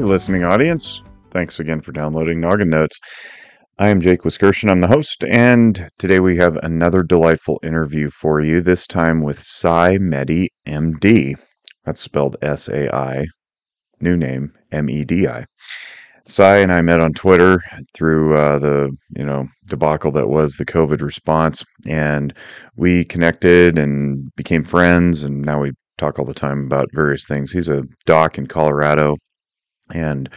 the listening audience, thanks again for downloading Noggin Notes. I am Jake Wiskirchen, I'm the host, and today we have another delightful interview for you, this time with Sai Mehdi, MD. That's spelled S-A-I, new name, M-E-D-I. Sai and I met on Twitter through the debacle that was the COVID response, and we connected and became friends, and now we talk all the time about various things. He's a doc in Colorado, and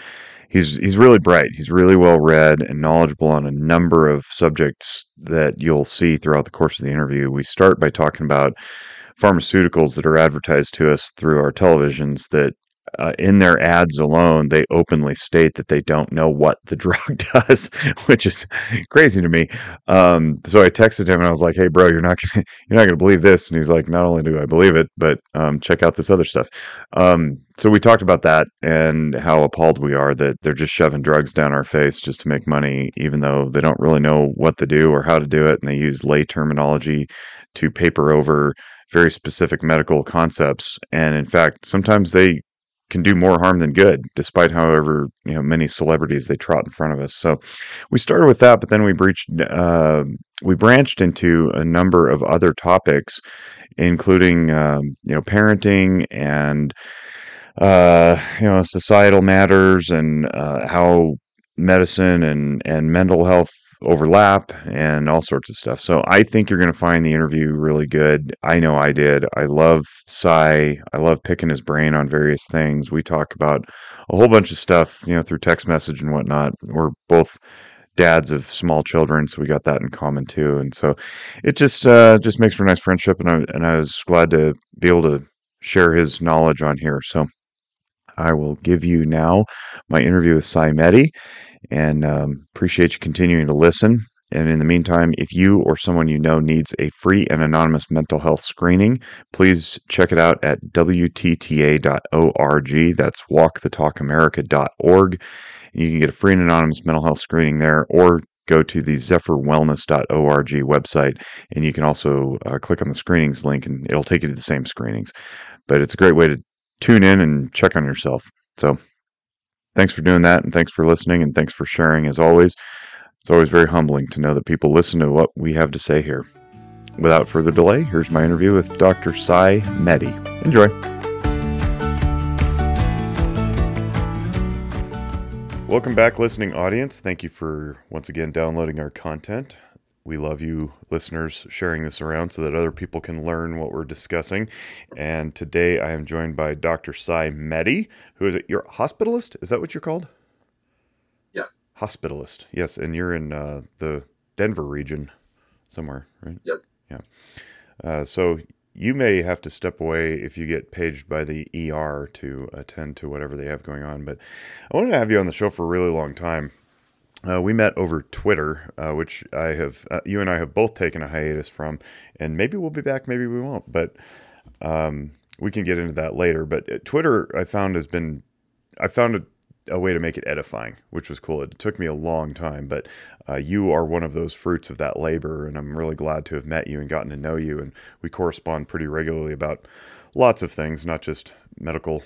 he's really bright. He's really well read and knowledgeable on a number of subjects that you'll see throughout the course of the interview. We start by talking about pharmaceuticals that are advertised to us through our televisions that in their ads alone, they openly state that they don't know what the drug does, which is crazy to me. So I texted him and I was like, "Hey, bro, you're not gonna believe this." And he's like, "Not only do I believe it, but check out this other stuff." So we talked about that and how appalled we are that they're just shoving drugs down our face just to make money, even though they don't really know what to do or how to do it, and they use lay terminology to paper over very specific medical concepts. And in fact, sometimes they can do more harm than good, despite however many celebrities they trot in front of us. So we started with that, but then we branched into a number of other topics, including parenting and societal matters, and how medicine and mental health overlap, and all sorts of stuff. So I think you're going to find the interview really good. I know I did. I love Sai. I love picking his brain on various things. We talk about a whole bunch of stuff, through text message and whatnot. We're both dads of small children, so we got that in common too. And so it just makes for a nice friendship. And I was glad to be able to share his knowledge on here. So I will give you now my interview with Sai Mehdi, and appreciate you continuing to listen. And in the meantime, if you or someone you know needs a free and anonymous mental health screening, please check it out at WTTA.org. That's walkthetalkamerica.org. You can get a free and anonymous mental health screening there, or go to the zephyrwellness.org website, and you can also click on the screenings link, and it'll take you to the same screenings. But it's a great way to tune in and check on yourself. So thanks for doing that, and thanks for listening, and thanks for sharing, as always. It's always very humbling to know that people listen to what we have to say here. Without further delay, here's my interview with Dr. Sai Mehdi. Enjoy. Welcome back, listening audience. Thank you for, once again, downloading our content. We love you, listeners, sharing this around so that other people can learn what we're discussing. And today I am joined by Dr. Sai Mehdi, who is your hospitalist. Is that what you're called? Yeah. Hospitalist. Yes. And you're in the Denver region somewhere, right? Yep. Yeah. So you may have to step away if you get paged by the ER to attend to whatever they have going on. But I wanted to have you on the show for a really long time. We met over Twitter, which you and I have both taken a hiatus from, and maybe we'll be back, maybe we won't, but we can get into that later. But Twitter, I found a way to make it edifying, which was cool. It took me a long time, but you are one of those fruits of that labor, and I'm really glad to have met you and gotten to know you, and we correspond pretty regularly about lots of things, not just medical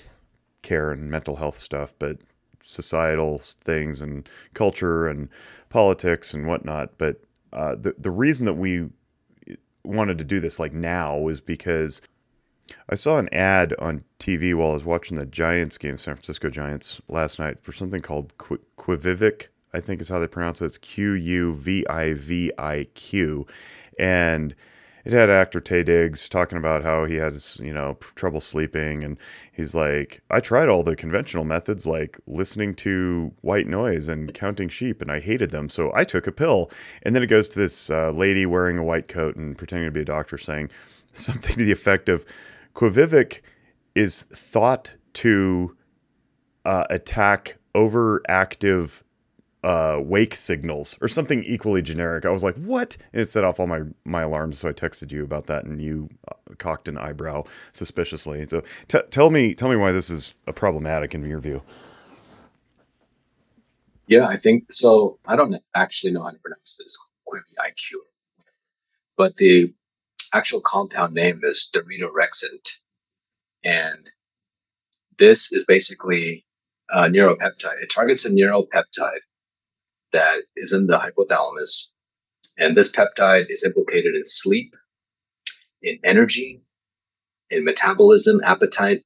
care and mental health stuff, but societal things and culture and politics and whatnot. But the reason that we wanted to do this like now was because I saw an ad on TV while I was watching the Giants game, San Francisco Giants, last night for something called Quvivic, I think is how they pronounce it. It's Q-U-V-I-V-I-Q. And it had actor Tay Diggs talking about how he has, trouble sleeping. And he's like, I tried all the conventional methods, like listening to white noise and counting sheep, and I hated them. So I took a pill. And then it goes to this lady wearing a white coat and pretending to be a doctor saying something to the effect of, Quvivic is thought to attack overactive wake signals or something equally generic. I was like, what? And it set off all my alarms. So I texted you about that, and you cocked an eyebrow suspiciously. So tell me why this is a problematic in your view. Yeah, I think so. I don't actually know how to pronounce this, Quviviq, but the actual compound name is Daridorexant, and this is basically neuropeptide. It targets a neuropeptide that is in the hypothalamus. And this peptide is implicated in sleep, in energy, in metabolism, appetite,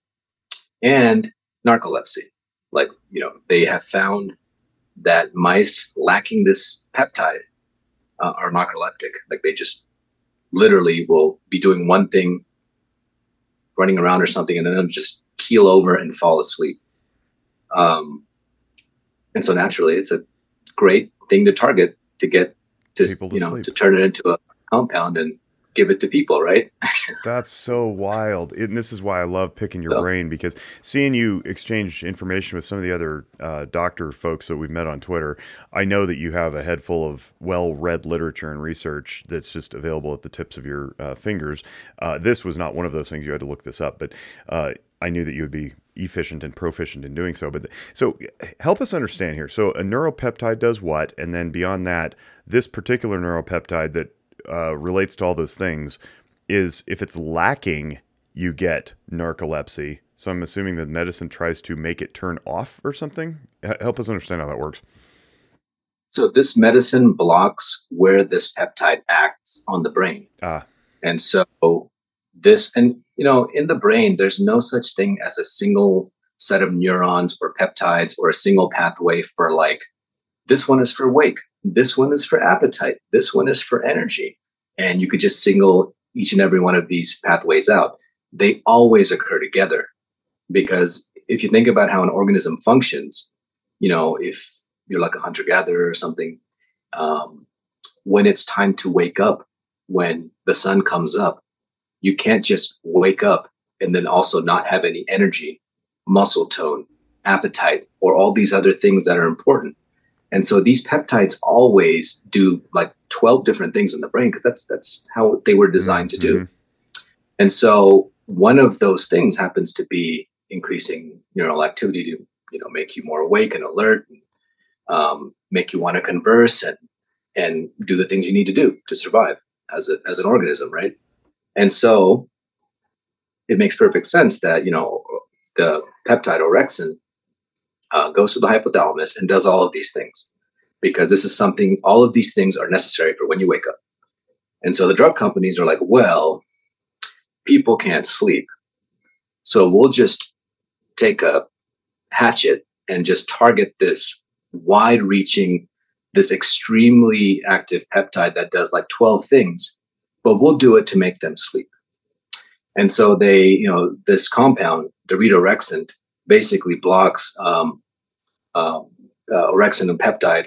and narcolepsy. Like, you know, they have found that mice lacking this peptide are narcoleptic. Like, they just literally will be doing one thing, running around or something, and then they'll just keel over and fall asleep. And so naturally, it's a great thing to target to get to, you know, sleep. To turn it into a compound and give it to people, right? That's so wild. And this is why I love picking your brain, because seeing you exchange information with some of the other doctor folks that we've met on Twitter, I know that you have a head full of well-read literature and research that's just available at the tips of your fingers. This was not one of those things. You had to look this up, but I knew that you would be efficient and proficient in doing so. But so help us understand here. So a neuropeptide does what? And then beyond that, this particular neuropeptide that relates to all those things is, if it's lacking, you get narcolepsy. So I'm assuming that medicine tries to make it turn off or something. Help us understand how that works. So this medicine blocks where this peptide acts on the brain. And so this, and you know, in the brain, there's no such thing as a single set of neurons or peptides or a single pathway for, like, this one is for wake, this one is for appetite, this one is for energy. And you could just single each and every one of these pathways out. They always occur together, because if you think about how an organism functions, you know, if you're like a hunter-gatherer or something, when it's time to wake up, when the sun comes up, you can't just wake up and then also not have any energy, muscle tone, appetite, or all these other things that are important. And so these peptides always do like 12 different things in the brain, because that's how they were designed to do. And so one of those things happens to be increasing neural activity to, you know, make you more awake and alert, and make you want to converse and do the things you need to do to survive as an organism, right? And so it makes perfect sense that, you know, the peptide orexin goes to the hypothalamus and does all of these things, because this is something, all of these things are necessary for when you wake up. And so the drug companies are like, well, people can't sleep, so we'll just take a hatchet and just target this wide reaching, this extremely active peptide that does like 12 things, but we'll do it to make them sleep. And so they, you know, this compound, the retorexant, basically blocks orexin and peptide.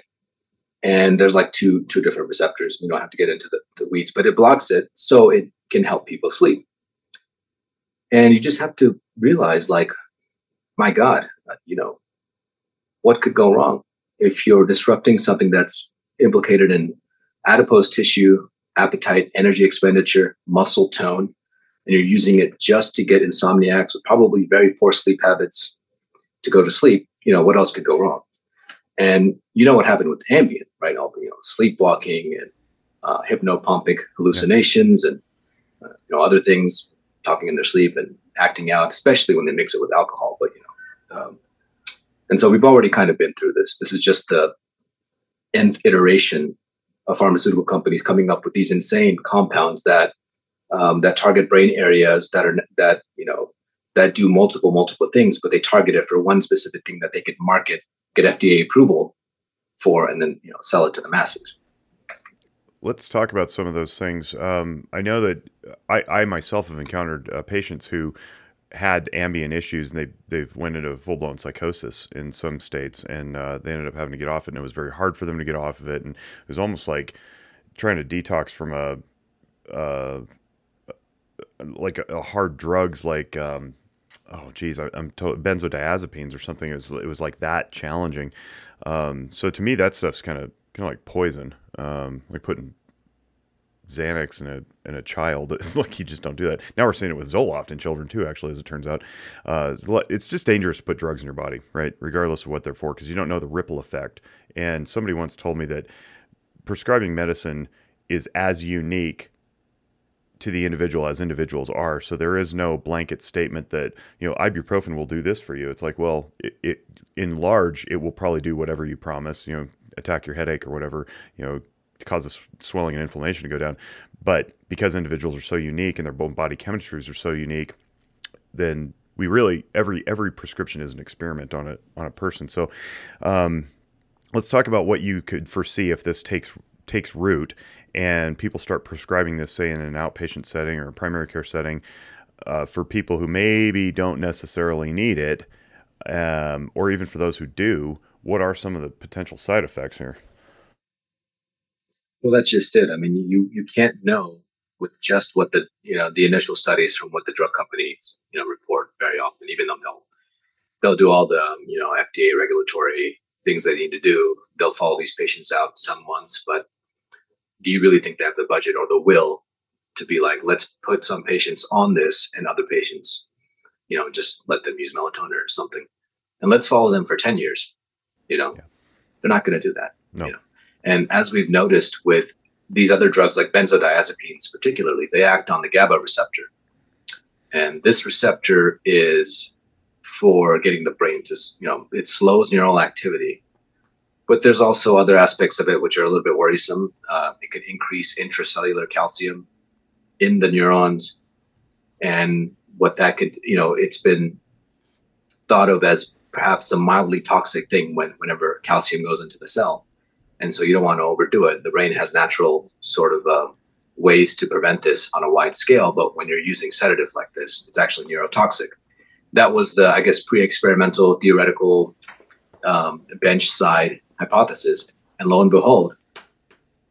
And there's like two different receptors. We don't have to get into the weeds, but it blocks it so it can help people sleep. And you just have to realize, like, my God, you know, what could go wrong if you're disrupting something that's implicated in adipose tissue, appetite, energy expenditure, muscle tone, and you're using it just to get insomniacs with probably very poor sleep habits to go to sleep. You know, what else could go wrong? And you know what happened with Ambien, right? All the, you know, sleepwalking and hypnopompic hallucinations and you know, other things, talking in their sleep and acting out, especially when they mix it with alcohol. But, you know, and so we've already kind of been through this. This is just the nth iteration of pharmaceutical companies coming up with these insane compounds that that target brain areas that you know, that do multiple things, but they target it for one specific thing that they could market, get FDA approval for, and then, you know, sell it to the masses. Let's talk about some of those things. I know that I myself have encountered patients who had Ambien issues, and they've went into full-blown psychosis in some states, and they ended up having to get off it, and it was very hard for them to get off of it. And it was almost like trying to detox from a hard drugs, like I'm told benzodiazepines or something. It was like that challenging. So to me, that stuff's kind of like poison. Like putting Xanax in a child. It's like, you just don't do that. Now we're seeing it with Zoloft in children too, actually, as it turns out. It's just dangerous to put drugs in your body, right? Regardless of what they're for, because you don't know the ripple effect. And somebody once told me that prescribing medicine is as unique to the individual as individuals are. So there is no blanket statement that, you know, ibuprofen will do this for you. It's like, well, it in large, it will probably do whatever you promise, you know, attack your headache or whatever, you know, cause the swelling and inflammation to go down. But because individuals are so unique and their body chemistries are so unique, then we really, every prescription is an experiment on a person. So let's talk about what you could foresee if this takes root and people start prescribing this, say, in an outpatient setting or a primary care setting for people who maybe don't necessarily need it, or even for those who do. What are some of the potential side effects here? Well, that's just it. I mean, you can't know with just what the, you know, the initial studies from what the drug companies, you know, report very often, even though they'll do all the, you know, FDA regulatory things they need to do. They'll follow these patients out some months, but do you really think they have the budget or the will to be like, let's put some patients on this and other patients, you know, just let them use melatonin or something and let's follow them for 10 years. You know, yeah. They're not going to do that. No. You know? And as we've noticed with these other drugs like benzodiazepines, particularly, they act on the GABA receptor. And this receptor is for getting the brain to, you know, it slows neural activity. But there's also other aspects of it which are a little bit worrisome. It could increase intracellular calcium in the neurons. And what that could, you know, it's been thought of as perhaps a mildly toxic thing whenever calcium goes into the cell. And so you don't want to overdo it. The brain has natural sort of ways to prevent this on a wide scale. But when you're using sedatives like this, it's actually neurotoxic. That was the, I guess, pre-experimental theoretical bench side hypothesis. And lo and behold,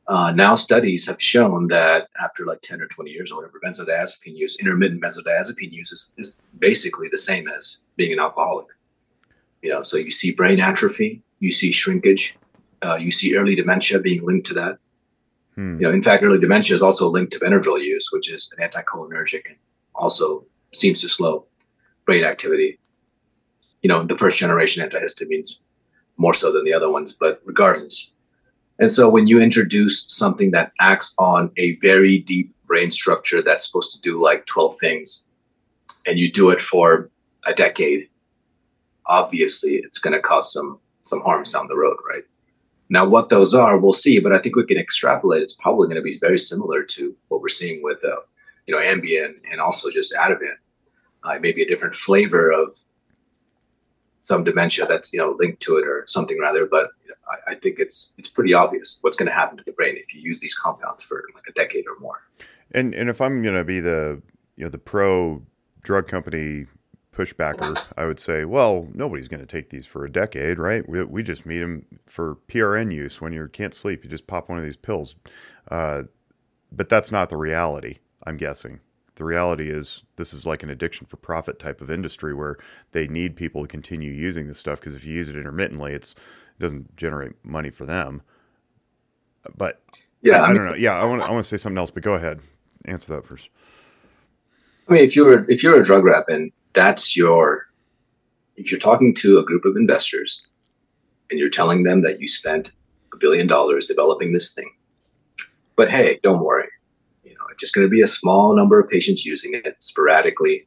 now studies have shown that after like 10 or 20 years or whatever, benzodiazepine use, intermittent benzodiazepine use is basically the same as being an alcoholic. You know, so you see brain atrophy, you see shrinkage. You see early dementia being linked to that. You know, in fact, early dementia is also linked to Benadryl use, which is an anticholinergic and also seems to slow brain activity. You know, the first generation antihistamines more so than the other ones, but regardless. And so when you introduce something that acts on a very deep brain structure that's supposed to do like 12 things, and you do it for a decade, obviously it's going to cause some harms down the road, right? Now, what those are, we'll see, but I think we can extrapolate. It's probably going to be very similar to what we're seeing with, you know, Ambien and also just Ativan. It may be a different flavor of some dementia that's, you know, linked to it or something rather, but you know, I think it's pretty obvious what's going to happen to the brain if you use these compounds for like a decade or more. And if I'm going to be the, you know, the pro drug company pushbacker, I would say, well, nobody's going to take these for a decade, right? We just need them for PRN use. When you can't sleep, you just pop one of these pills. But that's not the reality, I'm guessing. The reality is this is like an addiction for profit type of industry where they need people to continue using this stuff because if you use it intermittently, it doesn't generate money for them. But yeah, I mean, don't know. Yeah, I want to say something else, but go ahead. Answer that first. I mean, if you're a drug rep and if you're talking to a group of investors and you're telling them that you spent $1 billion developing this thing, but hey, don't worry, you know, it's just going to be a small number of patients using it sporadically.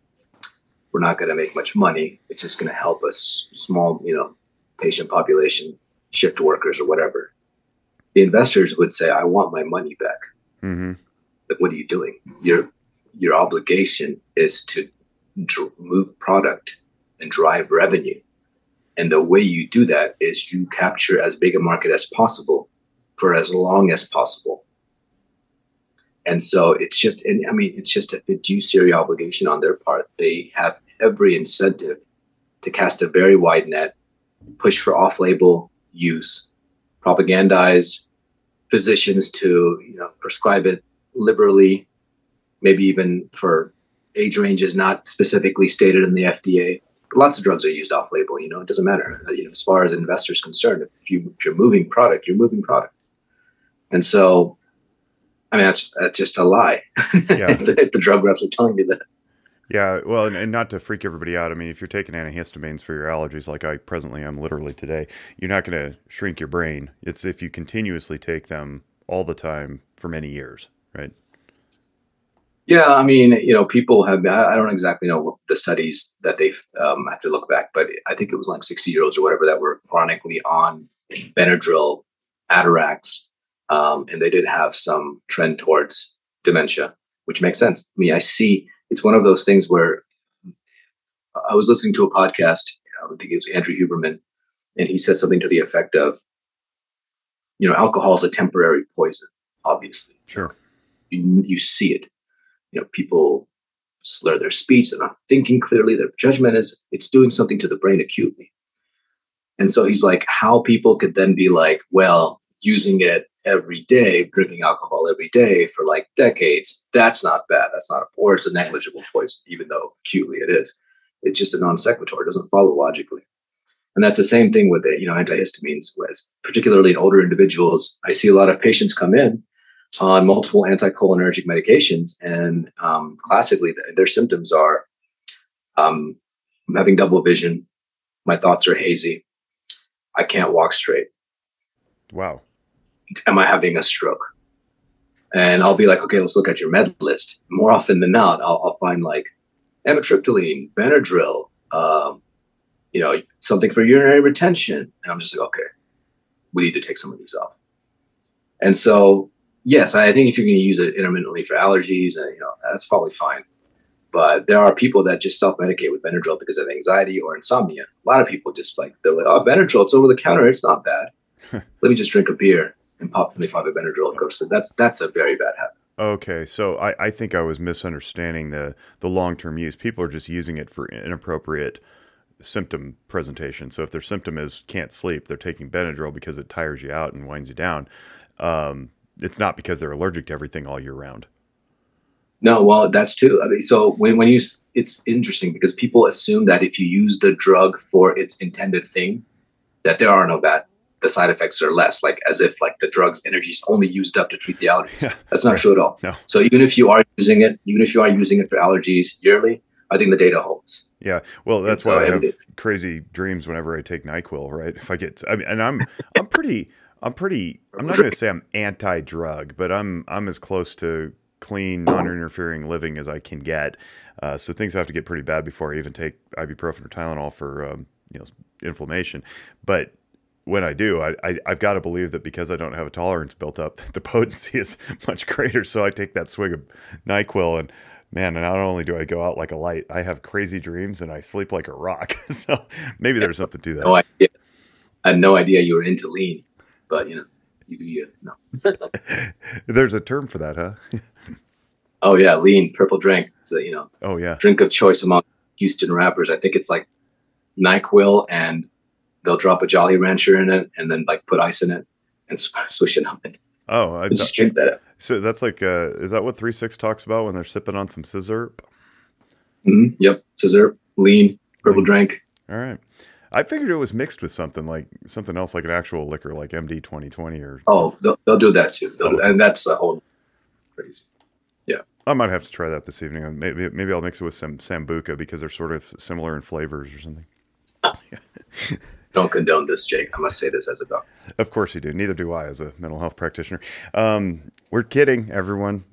We're not going to make much money. It's just going to help a small, you know, patient population, shift workers or whatever. The investors would say, I want my money back. Mm-hmm. But what are you doing? Your obligation is to move product and drive revenue, and the way you do that is you capture as big a market as possible for as long as possible. And so it's just a fiduciary obligation on their part. They have every incentive to cast a very wide net, push for off-label use, propagandize physicians to, you know, prescribe it liberally, maybe even for age range is not specifically stated in the FDA. Lots of drugs are used off-label, you know, it doesn't matter. You know, as far as an investor's concerned, if you're moving product, you're moving product. And so, I mean, that's just a lie. Yeah. if the drug reps are telling you that. Yeah, well, and not to freak everybody out. I mean, if you're taking antihistamines for your allergies, like I presently am literally today, you're not going to shrink your brain. It's if you continuously take them all the time for many years, right? Yeah, I mean, people have. I don't exactly know what the studies that they have to look back, but I think it was like 60-year-olds or whatever that were chronically on Benadryl, Atarax, and they did have some trend towards dementia, which makes sense. I mean, I see it's one of those things where I was listening to a podcast. I think it was Andrew Huberman, and he said something to the effect of, alcohol is a temporary poison. Obviously, sure, you see it. People slur their speech. They're not thinking clearly. Their judgment it's doing something to the brain acutely. And so he's like, how people could then be like, well, using it every day, drinking alcohol every day for like decades, that's not bad. That's not, or it's a negligible poison, even though acutely it is. It's just a non sequitur. It doesn't follow logically. And that's the same thing with it. Antihistamines, particularly in older individuals. I see a lot of patients come in on multiple anticholinergic medications, and classically their symptoms are I'm having double vision, my thoughts are hazy, I can't walk straight. Wow. Am I having a stroke? And I'll be like, okay, let's look at your med list. More often than not, I'll find like amitriptyline, Benadryl, something for urinary retention. And I'm just like, okay, we need to take some of these off. And so yes, I think if you're going to use it intermittently for allergies, and that's probably fine. But there are people that just self-medicate with Benadryl because of anxiety or insomnia. A lot of people just they're like, oh, Benadryl, it's over the counter, it's not bad. Let me just drink a beer and pop 25 of Benadryl and go to sleep. That's a very bad habit. Okay, so I think I was misunderstanding the long-term use. People are just using it for inappropriate symptom presentation. So if their symptom is can't sleep, they're taking Benadryl because it tires you out and winds you down. It's not because they're allergic to everything all year round. No, well, that's too. I mean, so when you, it's interesting because people assume that if you use the drug for its intended thing, that there are no bad, the side effects are less, like as if like the drug's energy is only used up to treat the allergies. Yeah. That's not true at all. No. So even if you are using it for allergies yearly, I think the data holds. Yeah. Well, that's why I have crazy dreams whenever I take NyQuil, right? If I get, I'm not going to say I'm anti-drug, but I'm as close to clean, non-interfering living as I can get. So things have to get pretty bad before I even take ibuprofen or Tylenol for inflammation. But when I do, I've got to believe that because I don't have a tolerance built up, that the potency is much greater. So I take that swig of NyQuil and man, and not only do I go out like a light, I have crazy dreams and I sleep like a rock. So maybe there's something to that. I had no idea you were into lean. But you do you. No, there's a term for that, huh? Oh yeah, lean purple drink. It's a oh yeah, drink of choice among Houston rappers. I think it's like NyQuil, and they'll drop a Jolly Rancher in it, and then like put ice in it and swish it up. Oh, I just drink that. So that's like, is that what 3-6 talks about when they're sipping on some scissor? Mm-hmm. Yep, scissor, lean purple drink. All right. I figured it was mixed with something else, like an actual liquor, like MD 2020 or. Oh, they'll do that too, and that's a whole crazy. Yeah, I might have to try that this evening. Maybe I'll mix it with some sambuca because they're sort of similar in flavors or something. Yeah. Don't condone this, Jake. I must say this as a doctor. Of course you do. Neither do I as a mental health practitioner. We're kidding, everyone.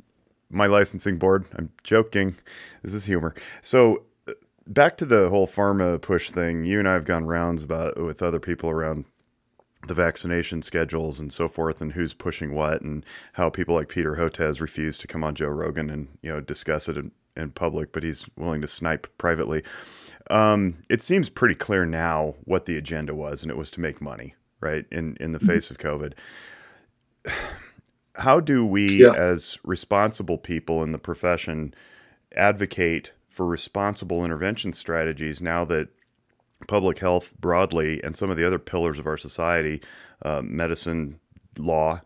My licensing board. I'm joking. This is humor. So. Back to the whole pharma push thing, you and I have gone rounds with other people around the vaccination schedules and so forth and who's pushing what and how people like Peter Hotez refused to come on Joe Rogan and discuss it in public, but he's willing to snipe privately. It seems pretty clear now what the agenda was, and it was to make money, right, in the face of COVID. How do we as responsible people in the profession advocate for responsible intervention strategies now that public health broadly and some of the other pillars of our society, medicine, law,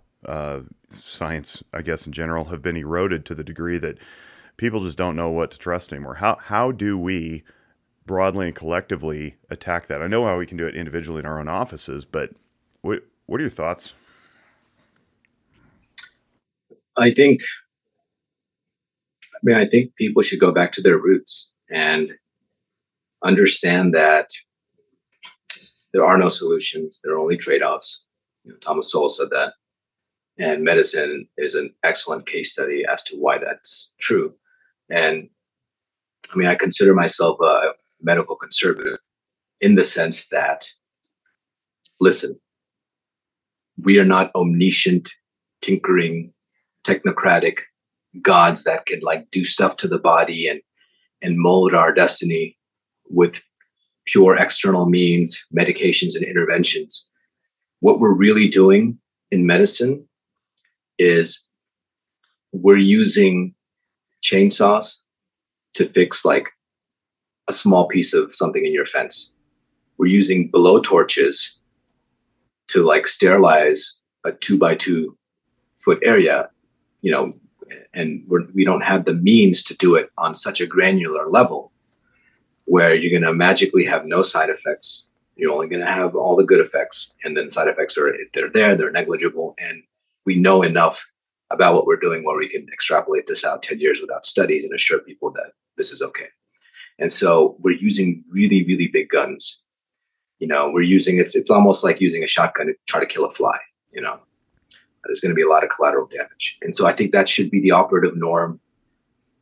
science, I guess in general, have been eroded to the degree that people just don't know what to trust anymore? How do we broadly and collectively attack that? I know how we can do it individually in our own offices, but what are your thoughts? I think people should go back to their roots and understand that there are no solutions. There are only trade-offs. Thomas Sowell said that. And medicine is an excellent case study as to why that's true. And I mean, I consider myself a medical conservative in the sense that, listen, we are not omniscient, tinkering, technocratic gods that can like do stuff to the body and mold our destiny with pure external means, medications and interventions. What we're really doing in medicine is we're using chainsaws to fix like a small piece of something in your fence. We're using blow torches to like sterilize a 2 by 2 foot area, you know, and we don't have the means to do it on such a granular level where you're going to magically have no side effects. You're only going to have all the good effects, and then side effects are, if they're there, they're negligible. And we know enough about what we're doing where we can extrapolate this out 10 years without studies and assure people that this is okay. And so we're using really, really big guns. You know, we're using, it's almost like using a shotgun to try to kill a fly, you know. There's going to be a lot of collateral damage. And so I think that should be the operative norm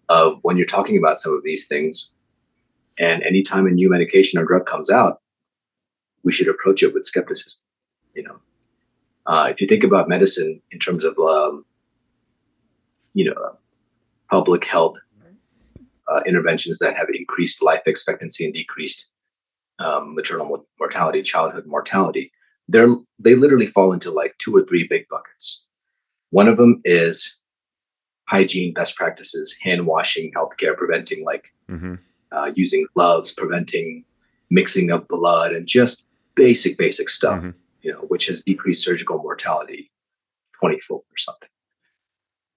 of when you're talking about some of these things. And anytime a new medication or drug comes out, we should approach it with skepticism. You know, if you think about medicine in terms of, you know, public health interventions that have increased life expectancy and decreased maternal mortality, childhood mortality, they literally fall into like 2 or 3 big buckets. One of them is hygiene, best practices, hand washing, healthcare, preventing like using gloves, preventing mixing of blood, and just basic stuff, you know, which has decreased surgical mortality 20-fold or something.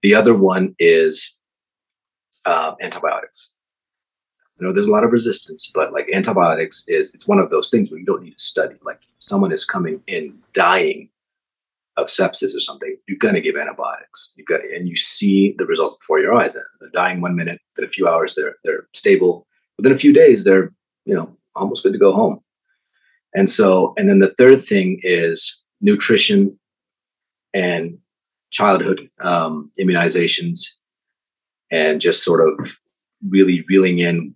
The other one is antibiotics. I know there's a lot of resistance, but like antibiotics it's one of those things where you don't need to study. Like if someone is coming in dying of sepsis or something, you're going to give antibiotics. And you see the results before your eyes. They're dying 1 minute, then a few hours, they're stable. Within a few days, they're, you know, almost good to go home. And so, and then the third thing is nutrition and childhood immunizations, and just sort of really reeling in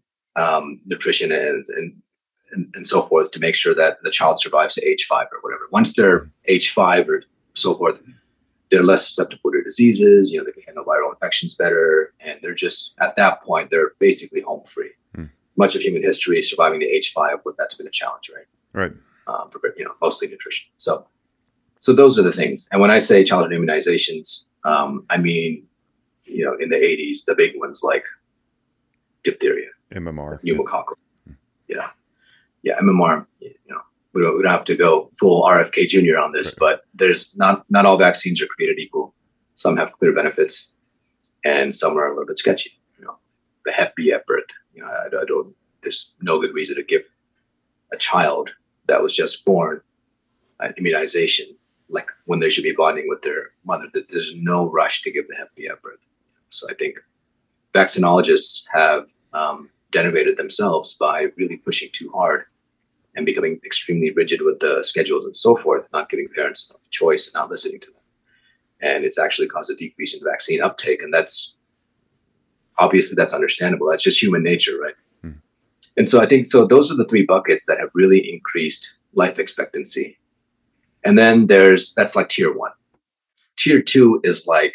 nutrition and so forth to make sure that the child survives to age 5 or whatever. Once they're age 5 or so forth, they're less susceptible to diseases. You know, they can handle viral infections better, and they're just, at that point, they're basically home free. Much of human history, surviving to age 5, but that's been a challenge, right? For, you know, mostly nutrition. So those are the things. And when I say childhood immunizations, I mean, you know, in the 80s, the big ones like diphtheria, MMR, pneumococcal. Yeah, MMR. You know, we don't have to go full RFK Jr. on this, but there's not all vaccines are created equal. Some have clear benefits, and some are a little bit sketchy. You know, the Hep B at birth. You know, I don't. There's no good reason to give a child that was just born an immunization like when they should be bonding with their mother. There's no rush to give the Hep B at birth. So I think vaccinologists have denigrated themselves by really pushing too hard and becoming extremely rigid with the schedules and so forth, not giving parents enough choice and not listening to them. And it's actually caused a decrease in vaccine uptake. And that's obviously, that's understandable. That's just human nature, right? And so I think, those are the 3 buckets that have really increased life expectancy. And then that's like tier 1. Tier 2 is like,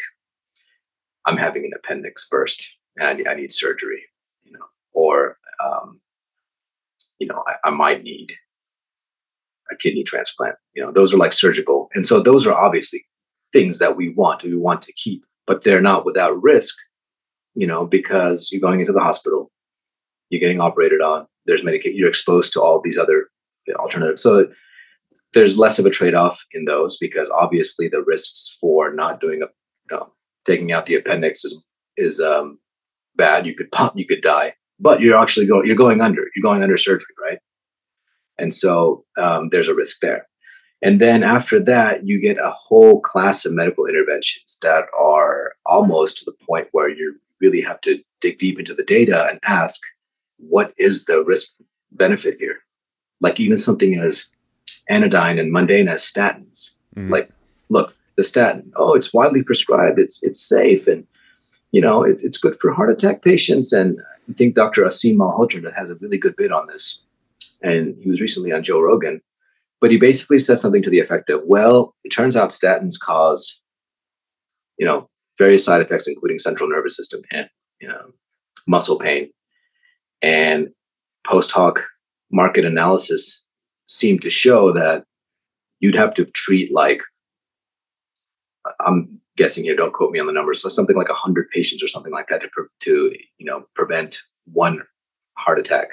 I'm having an appendix burst and I need surgery, you know, or, you know, I might need a kidney transplant. You know, those are like surgical. And so those are obviously things that we want to keep, but they're not without risk, you know, because you're going into the hospital, you're getting operated on, there's medication, you're exposed to all these other alternatives. So there's less of a trade-off in those because obviously the risks for not doing a, you know, taking out the appendix is bad. You could die, but you're going under surgery, right? And so there's a risk there. And then after that, you get a whole class of medical interventions that are almost to the point where you really have to dig deep into the data and ask, what is the risk benefit here? Like even something as anodyne and mundane as statins, like, look, the statin, oh, it's widely prescribed, it's safe, and you know, it's good for heart attack patients. And I think Dr. Asim Malhotra has a really good bit on this. And he was recently on Joe Rogan. But he basically said something to the effect of, well, it turns out statins cause, you know, various side effects, including central nervous system and, you know, muscle pain. And post hoc market analysis seemed to show that you'd have to treat, like, I'm guessing here, don't quote me on the numbers, so something like 100 patients or something like that to you know, prevent one heart attack.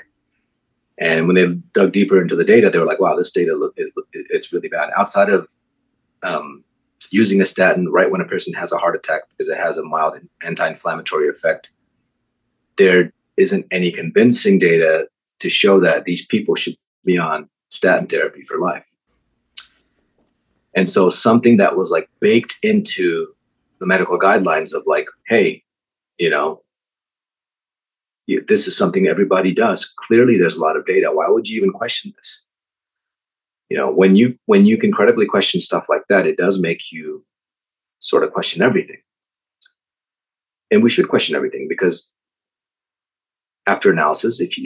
And when they dug deeper into the data, they were like, wow, this data it's really bad. Outside of using a statin right when a person has a heart attack because it has a mild anti-inflammatory effect, there isn't any convincing data to show that these people should be on statin therapy for life. And so something that was like baked into the medical guidelines of like, hey, you know, this is something everybody does. Clearly, there's a lot of data. Why would you even question this? You know, when you can credibly question stuff like that, it does make you sort of question everything. And we should question everything, because after analysis, if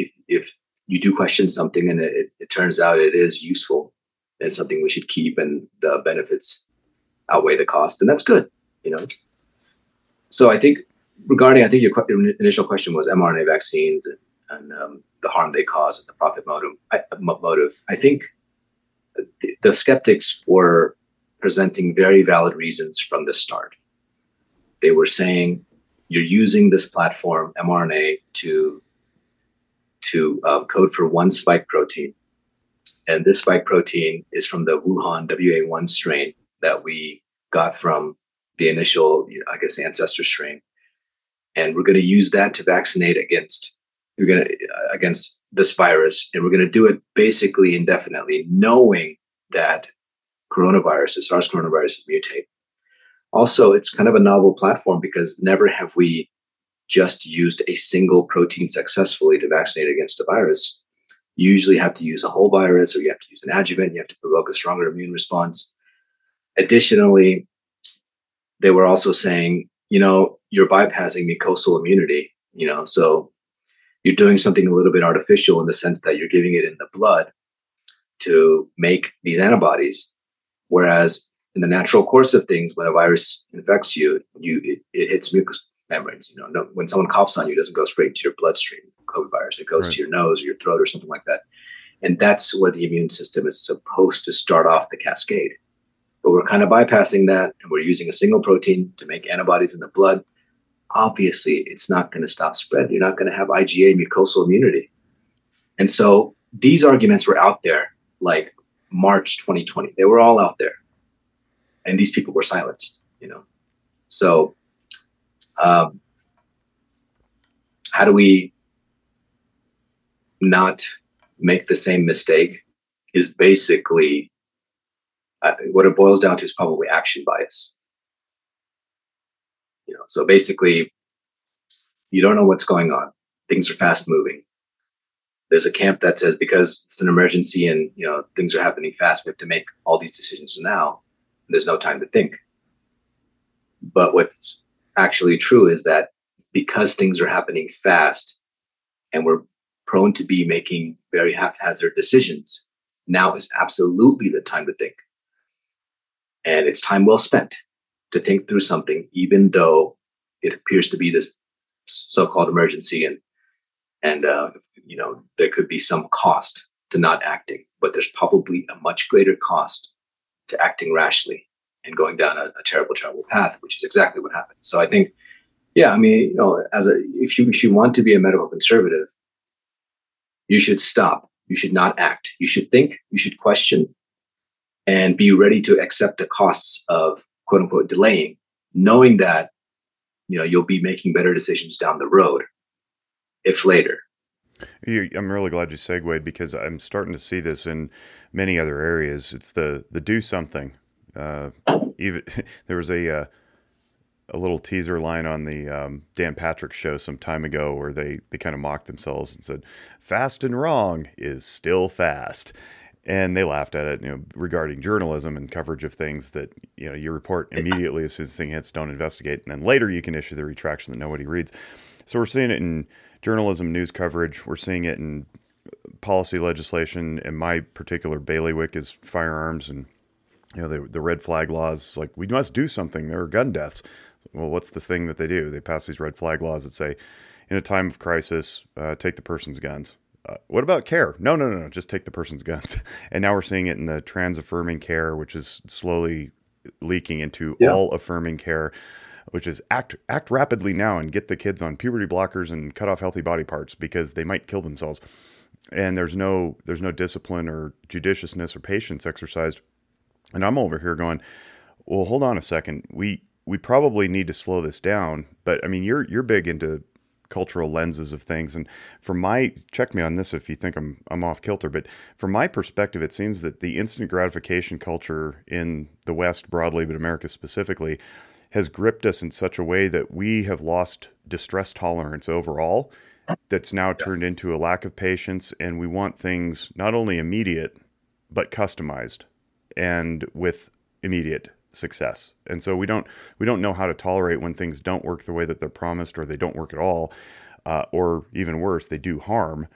you do question something and it turns out it is useful and something we should keep, and the benefits outweigh the cost, and that's good, you know. So I think regarding your initial question was mRNA vaccines and the harm they cause and the profit motive. I think the skeptics were presenting very valid reasons from the start. They were saying you're using this platform, mRNA, to code for one spike protein. And this spike protein is from the Wuhan WA1 strain that we got from the initial, I guess, ancestor strain. And we're going to use that to vaccinate against this virus. And we're going to do it basically indefinitely, knowing that SARS coronaviruses mutate. Also, it's kind of a novel platform because never have we just used a single protein successfully to vaccinate against a virus. You usually have to use a whole virus, or you have to use an adjuvant, you have to provoke a stronger immune response. Additionally, they were also saying, you know, you're bypassing mucosal immunity, you know, so you're doing something a little bit artificial in the sense that you're giving it in the blood to make these antibodies. Whereas in the natural course of things, when a virus infects you, it hits mucous membranes. You know, when someone coughs on you, it doesn't go straight to your bloodstream, COVID virus. It goes to your nose or your throat or something like that. And that's where the immune system is supposed to start off the cascade. But we're kind of bypassing that, and we're using a single protein to make antibodies in the blood. Obviously, it's not going to stop spread. You're not going to have IgA mucosal immunity. And so these arguments were out there like March 2020. They were all out there. And these people were silenced, you know. So how do we not make the same mistake is basically what it boils down to is probably action bias. You know, so basically you don't know what's going on. Things are fast moving. There's a camp that says because it's an emergency and, you know, things are happening fast, we have to make all these decisions now. There's no time to think. But what's actually true is that because things are happening fast and we're prone to be making very haphazard decisions, now is absolutely the time to think. And it's time well spent to think through something, even though it appears to be this so-called emergency and you know, there could be some cost to not acting, but there's probably a much greater cost to acting rashly and going down a terrible, terrible path, which is exactly what happened. So I think, yeah, I mean, you know, if you want to be a medical conservative, you should stop. You should not act. You should think. You should question, and be ready to accept the costs of "quote unquote" delaying, knowing that you know you'll be making better decisions down the road, if later. I'm really glad you segued, because I'm starting to see this in many other areas. It's the do something. Even there was a little teaser line on the Dan Patrick show some time ago where they kind of mocked themselves and said, "Fast and wrong is still fast." And they laughed at it, regarding journalism and coverage of things that, you report immediately as soon as the thing hits, don't investigate. And then later you can issue the retraction that nobody reads. So we're seeing it in journalism news coverage. We're seeing it in policy legislation. And my particular bailiwick is firearms and, the red flag laws. Like, we must do something. There are gun deaths. Well, what's the thing that they do? They pass these red flag laws that say, in a time of crisis, take the person's guns. What about care? No. Just take the person's guns. And now we're seeing it in the trans affirming care, which is slowly leaking into all affirming care, which is act rapidly now and get the kids on puberty blockers and cut off healthy body parts because they might kill themselves. And there's no discipline or judiciousness or patience exercised. And I'm over here going, well, hold on a second. We probably need to slow this down. But I mean, you're big into cultural lenses of things, and check me on this if you think I'm off kilter, but from my perspective, it seems that the instant gratification culture in the West broadly, but America specifically, has gripped us in such a way that we have lost distress tolerance overall. That's now turned into a lack of patience, and we want things not only immediate but customized and with immediate success. And so we don't know how to tolerate when things don't work the way that they're promised, or they don't work at all, or even worse, they do harm.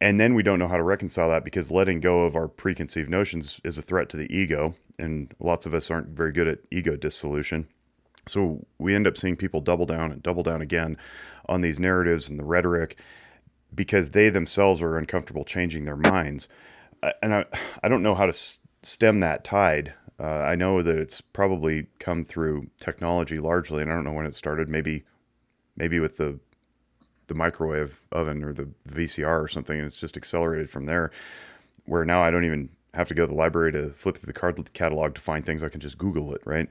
And then we don't know how to reconcile that, because letting go of our preconceived notions is a threat to the ego, and lots of us aren't very good at ego dissolution. So we end up seeing people double down again on these narratives and the rhetoric, because they themselves are uncomfortable changing their minds. And I don't know how to stem that tide. I know that it's probably come through technology largely, and I don't know when it started. Maybe with the microwave oven or the VCR or something, and it's just accelerated from there, where now I don't even have to go to the library to flip through the card catalog to find things. I can just Google it, right?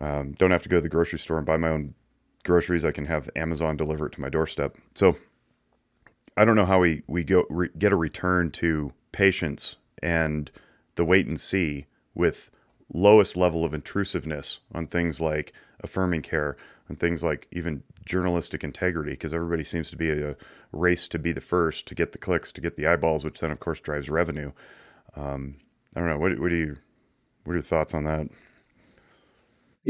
Don't have to go to the grocery store and buy my own groceries. I can have Amazon deliver it to my doorstep. So I don't know how we get a return to patience and the wait and see with lowest level of intrusiveness on things like affirming care, on things like even journalistic integrity, because everybody seems to be a race to be the first, to get the clicks, to get the eyeballs, which then of course drives revenue. I don't know. What are your thoughts on that?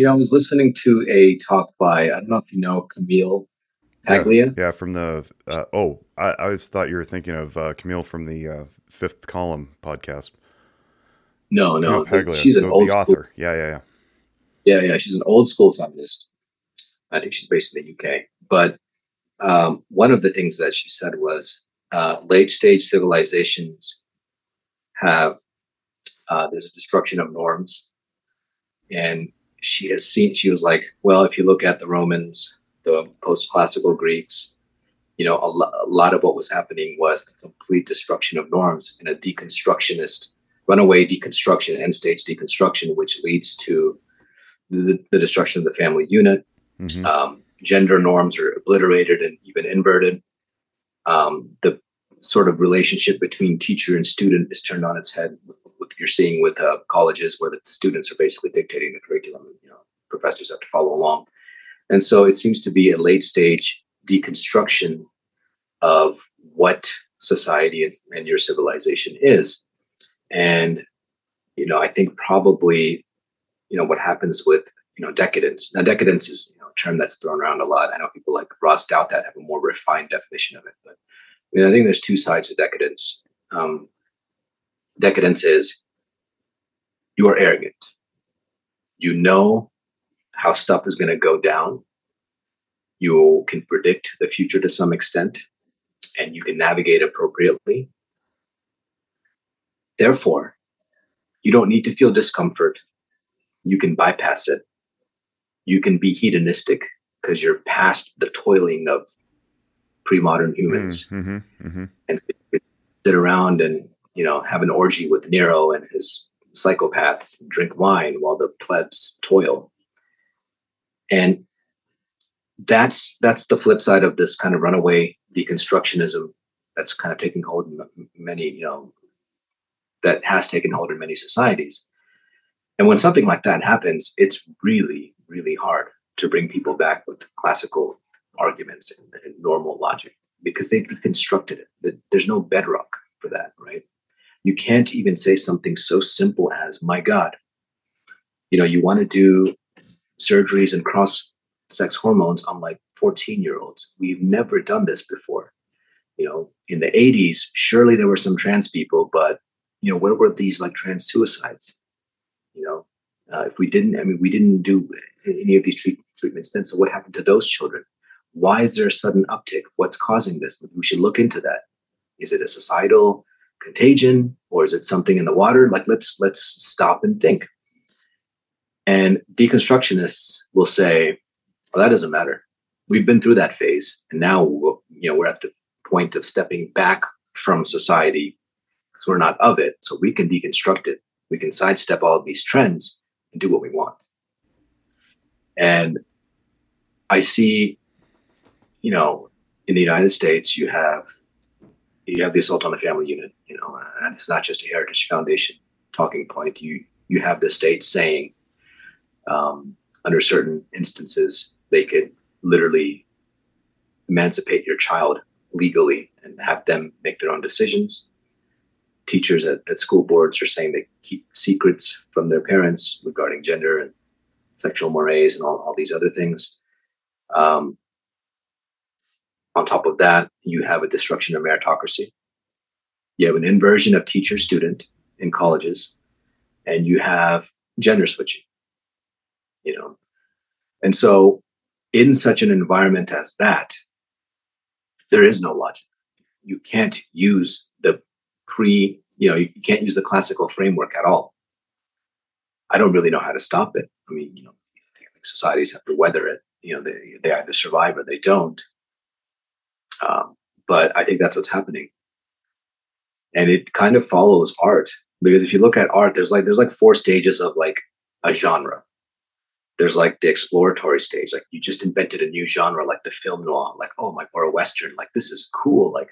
I was listening to a talk by, I don't know if you know, Camille Paglia. Yeah, from the, I always thought you were thinking of Camille from the Fifth Column podcast. No, Paglia, she's an old author. Yeah. She's an old school feminist. I think she's based in the UK. But one of the things that she said was late stage civilizations have there's a destruction of norms, and she was like, well, if you look at the Romans, the post-classical Greeks, a lot of what was happening was a complete destruction of norms and a deconstructionist. Runaway deconstruction, end stage deconstruction, which leads to the destruction of the family unit. Mm-hmm. Gender norms are obliterated and even inverted. The sort of relationship between teacher and student is turned on its head. What you're seeing with colleges, where the students are basically dictating the curriculum, and, professors have to follow along. And so it seems to be a late stage deconstruction of what society and your civilization is. And, I think probably, what happens with, decadence. Now, decadence is a term that's thrown around a lot. I know people like Ross Douthat have a more refined definition of it. But I think there's two sides to decadence. Decadence is you are arrogant. You know how stuff is going to go down. You can predict the future to some extent, and you can navigate appropriately. Therefore, you don't need to feel discomfort. You can bypass it. You can be hedonistic because you're past the toiling of pre-modern humans. Mm-hmm, mm-hmm. And so you can sit around and, have an orgy with Nero and his psychopaths and drink wine while the plebs toil. And that's the flip side of this kind of runaway deconstructionism that's kind of taking hold in many, that has taken hold in many societies. And when something like that happens, it's really, really hard to bring people back with classical arguments and normal logic, because they've deconstructed it. There's no bedrock for that, right? You can't even say something so simple as, my God, you know, you want to do surgeries and cross-sex hormones on like 14-year-olds. We've never done this before. You know, in the 80s, surely there were some trans people, but, you know, where were these like trans suicides? You know, if we didn't, I mean, we didn't do any of these treatments then. So what happened to those children? Why is there a sudden uptick? What's causing this? We should look into that. Is it a societal contagion, or is it something in the water? Like, let's stop and think. And deconstructionists will say, well, that doesn't matter. We've been through that phase. And now, you know, we're at the point of stepping back from society because we're not of it. So we can deconstruct it. We can sidestep all of these trends and do what we want. And I see, you know, in the United States, you have the assault on the family unit, you know, and it's not just a Heritage Foundation talking point. You have the state saying, under certain instances, they could literally emancipate your child legally and have them make their own decisions. Teachers at school boards are saying they keep secrets from their parents regarding gender and sexual mores and all these other things. On top of that, you have a destruction of meritocracy. You have an inversion of teacher-student in colleges, and you have gender switching. You know, and so in such an environment as that, there is no logic. You can't use you can't use the classical framework at all. I don't really know how to stop it. I mean, you know, societies have to weather it. You know, they either survive or they don't. But I think that's what's happening. And it kind of follows art, because if you look at art, there's like four stages of like a genre. There's like the exploratory stage, like you just invented a new genre, like the film noir, like, oh my, or a Western, like this is cool. Like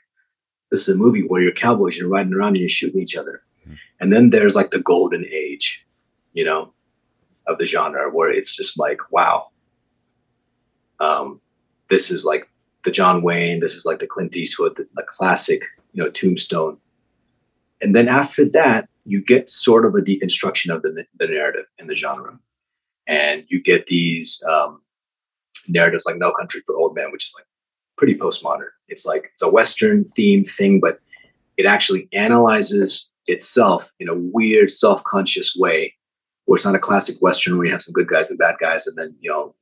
this is a movie where you're cowboys, you're riding around and you're shooting each other. Mm-hmm. And then there's like the golden age, you know, of the genre, where it's just like, wow, this is like the John Wayne, this is like the Clint Eastwood, the classic, you know, Tombstone. And then after that, you get sort of a deconstruction of the narrative in the genre. And you get these narratives like No Country for Old Men, which is like pretty postmodern. It's like, it's a Western themed thing, but it actually analyzes itself in a weird self-conscious way, where it's not a classic Western where you have some good guys and bad guys. And then, you know,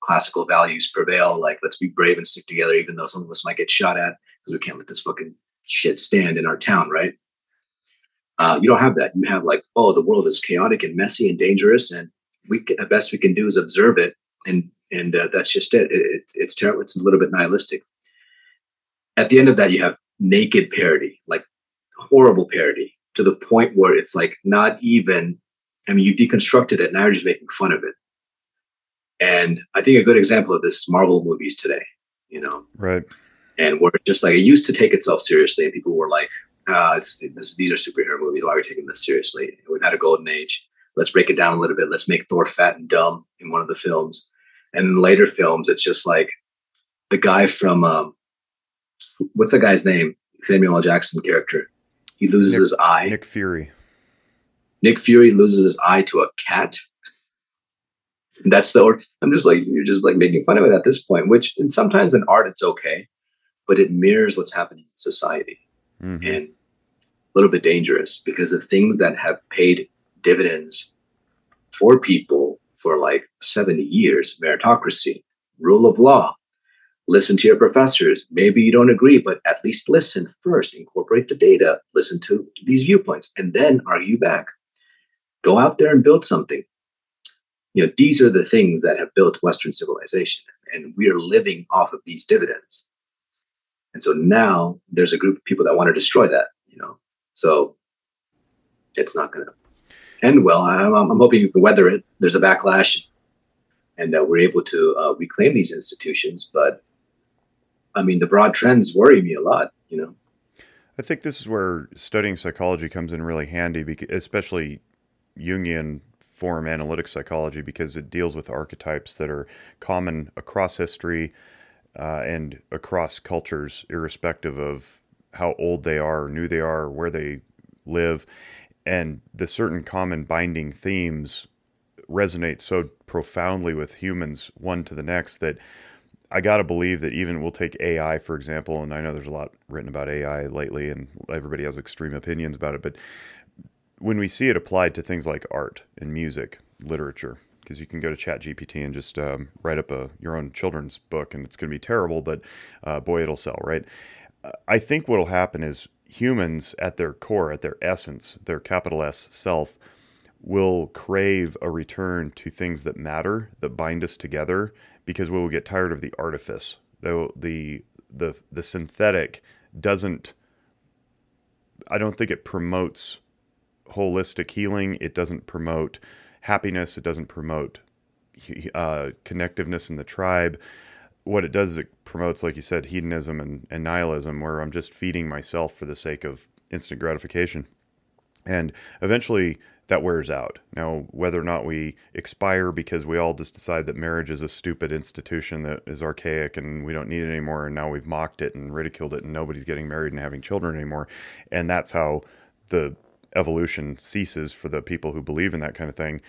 classical values prevail, like let's be brave and stick together, even though some of us might get shot at because we can't let this fucking shit stand in our town, right? You don't have that. You have like, oh, the world is chaotic and messy and dangerous, and the best we can do is observe it, and that's just it. It's terrible. It's a little bit nihilistic. At the end of that, you have naked parody, like horrible parody, to the point where it's like not even. I mean, you deconstructed it. Now you're just making fun of it. And I think a good example of this is Marvel movies today, you know? Right. And we're just like, it used to take itself seriously. And people were like, these are superhero movies. Why are we taking this seriously? We've had a golden age. Let's break it down a little bit. Let's make Thor fat and dumb in one of the films. And in later films, it's just like the guy from, what's the guy's name? Samuel L. Jackson character. He loses his eye. Nick Fury. Nick Fury loses his eye to a cat. That's I'm just like, you're just like making fun of it at this point, which, and sometimes in art, it's okay, but it mirrors what's happening in society. Mm-hmm. And a little bit dangerous, because the things that have paid dividends for people for like 70 years, meritocracy, rule of law, listen to your professors. Maybe you don't agree, but at least listen first, incorporate the data, listen to these viewpoints, and then argue back. Go out there and build something. You know, these are the things that have built Western civilization, and we are living off of these dividends. And so now there's a group of people that want to destroy that, you know, so it's not going to end well. I'm hoping you can weather it. There's a backlash, and that we're able to reclaim these institutions. But I mean, the broad trends worry me a lot, you know. I think this is where studying psychology comes in really handy, because especially Jungian form analytic psychology, because it deals with archetypes that are common across history and across cultures, irrespective of how old they are, or new they are, or where they live, and the certain common binding themes resonate so profoundly with humans, one to the next, that I got to believe that even we'll take AI, for example, and I know there's a lot written about AI lately and everybody has extreme opinions about it, but when we see it applied to things like art and music, literature, because you can go to ChatGPT and just write up your own children's book and it's going to be terrible, but boy, it'll sell, right? I think what'll happen is humans at their core, at their essence, their capital S self, will crave a return to things that matter, that bind us together, because we will get tired of the artifice. The synthetic doesn't, I don't think it promotes holistic healing. It doesn't promote happiness. It doesn't promote connectiveness in the tribe. What it does is it promotes, like you said, hedonism and nihilism, where I'm just feeding myself for the sake of instant gratification. And eventually that wears out. Now, whether or not we expire because we all just decide that marriage is a stupid institution that is archaic and we don't need it anymore, and now we've mocked it and ridiculed it and nobody's getting married and having children anymore, and that's how the evolution ceases for the people who believe in that kind of thing.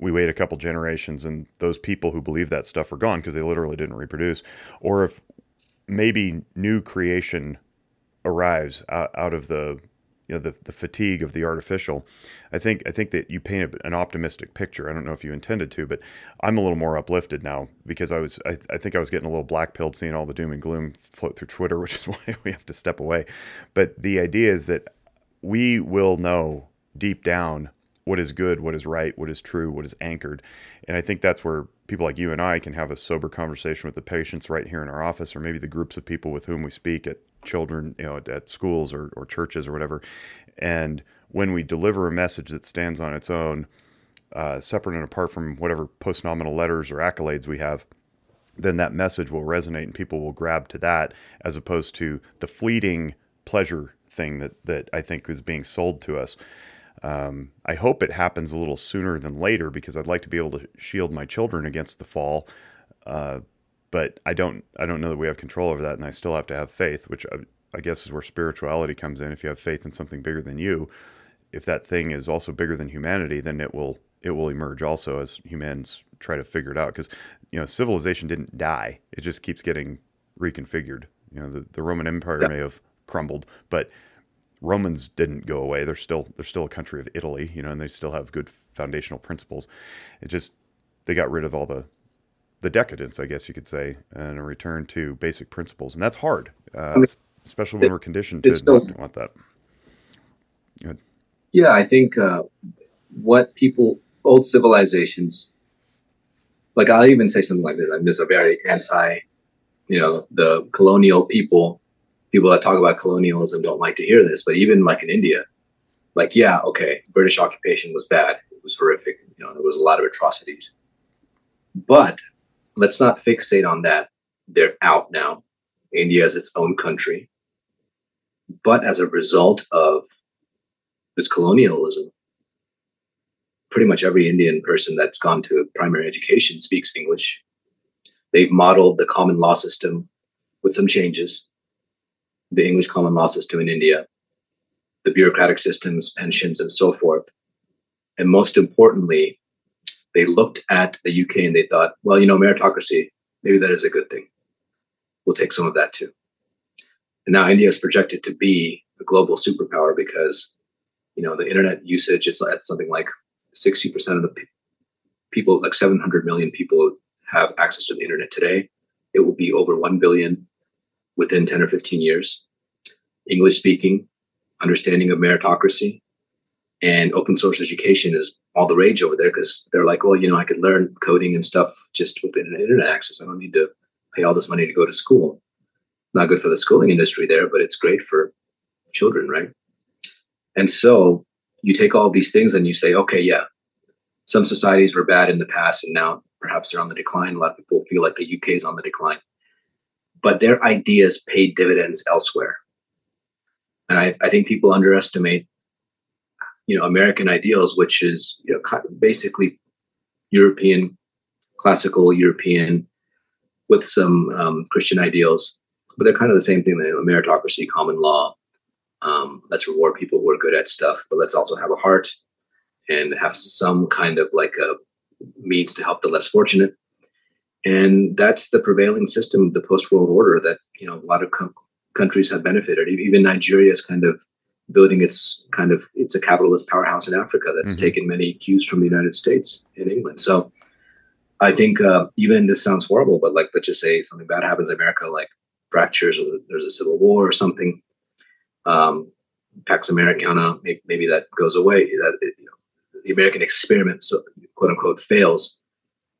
We wait a couple generations and those people who believe that stuff are gone because they literally didn't reproduce. Or if maybe new creation arrives out of the, you know, the fatigue of the artificial. I think that you paint an optimistic picture. I don't know if you intended to, but I'm a little more uplifted now because I think I was getting a little black-pilled seeing all the doom and gloom float through Twitter, which is why we have to step away. But the idea is that we will know deep down what is good, what is right, what is true, what is anchored. And I think that's where people like you and I can have a sober conversation with the patients right here in our office, or maybe the groups of people with whom we speak at children, you know, at schools or churches or whatever. And when we deliver a message that stands on its own, separate and apart from whatever post-nominal letters or accolades we have, then that message will resonate and people will grab to that as opposed to the fleeting pleasure thing that I think is being sold to us. I hope it happens a little sooner than later because I'd like to be able to shield my children against the fall. But I don't know that we have control over that, and I still have to have faith, which I guess is where spirituality comes in. If you have faith in something bigger than you, if that thing is also bigger than humanity, then it will emerge also as humans try to figure it out. Because, you know, civilization didn't die; it just keeps getting reconfigured. You know, the Roman Empire may have crumbled, but Romans didn't go away. They're still a country of Italy, you know, and they still have good foundational principles. It just, they got rid of all the decadence, I guess you could say, and a return to basic principles. And that's hard, especially when we're conditioned to want that. Good. Yeah, I think old civilizations, like I'll even say something like this. I'm just a very anti, you know, the colonial people. People that talk about colonialism don't like to hear this, but even like in India, like, yeah, okay, British occupation was bad. It was horrific. You know, there was a lot of atrocities. But let's not fixate on that. They're out now. India is its own country. But as a result of this colonialism, pretty much every Indian person that's gone to primary education speaks English. They've modeled the common law system with some changes. The English common law system in India, the bureaucratic systems, pensions, and so forth. And most importantly, they looked at the UK and they thought, well, you know, meritocracy, maybe that is a good thing. We'll take some of that too. And now India is projected to be a global superpower because, you know, the internet usage is at something like 60% of the people, like 700 million people have access to the internet today. It will be over 1 billion within 10 or 15 years, English speaking, understanding of meritocracy, and open source education is all the rage over there because they're like, well, you know, I could learn coding and stuff just with internet access. I don't need to pay all this money to go to school. Not good for the schooling industry there, but it's great for children, right? And so you take all these things and you say, okay, yeah, some societies were bad in the past and now perhaps they're on the decline. A lot of people feel like the UK is on the decline. But their ideas paid dividends elsewhere. And I think people underestimate, you know, American ideals, which is, you know, basically European, classical European with some Christian ideals, but they're kind of the same thing, you know, meritocracy, common law, Let's reward people who are good at stuff, but let's also have a heart and have some kind of like a means to help the less fortunate. And that's the prevailing system, the post-world order that, you know, a lot of countries have benefited. Even Nigeria is kind of building it's a capitalist powerhouse in Africa that's taken many cues from the United States and England. So I think even this sounds horrible, but like, let's just say something bad happens in America, like fractures or there's a civil war or something. Pax Americana, maybe that goes away. That the American experiment, so quote unquote, fails.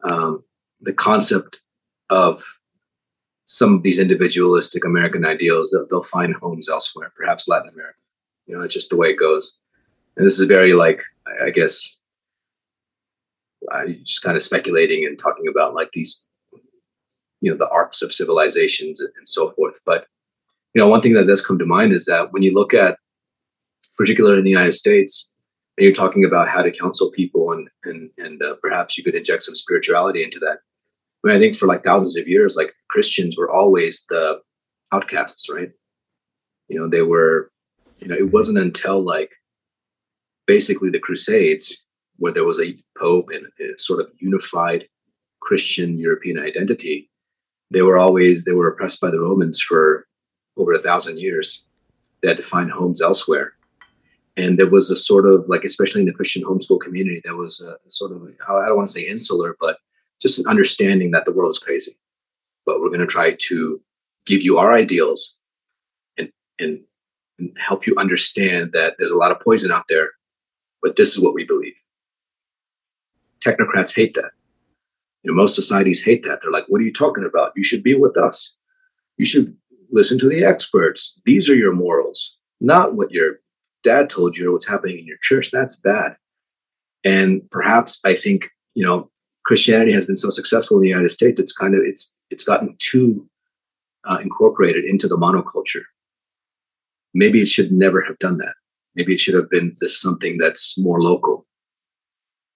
The concept of some of these individualistic American ideals, they'll find homes elsewhere, perhaps Latin America. It's just the way it goes. And this is very like, I guess, I'm just kind of speculating and talking about like these, the arcs of civilizations and so forth. But, one thing that does come to mind is that when you look at, particularly in the United States, and you're talking about how to counsel people and perhaps you could inject some spirituality into that. I think for like thousands of years, like Christians were always the outcasts, right? They were, it wasn't until like basically the Crusades where there was a Pope and a sort of unified Christian European identity. They were oppressed by the Romans for over 1,000 years. They had to find homes elsewhere. And there was a sort of like, especially in the Christian homeschool community, there was a sort of, I don't want to say insular, but just an understanding that the world is crazy, but we're going to try to give you our ideals and help you understand that there's a lot of poison out there, but this is what we believe. Technocrats hate that. Most societies hate that. They're like, what are you talking about? You should be with us. You should listen to the experts. These are your morals, not what your dad told you or what's happening in your church. That's bad. And perhaps I think, Christianity has been so successful in the United States, it's gotten too incorporated into the monoculture. Maybe it should never have done that. Maybe it should have been just something that's more local.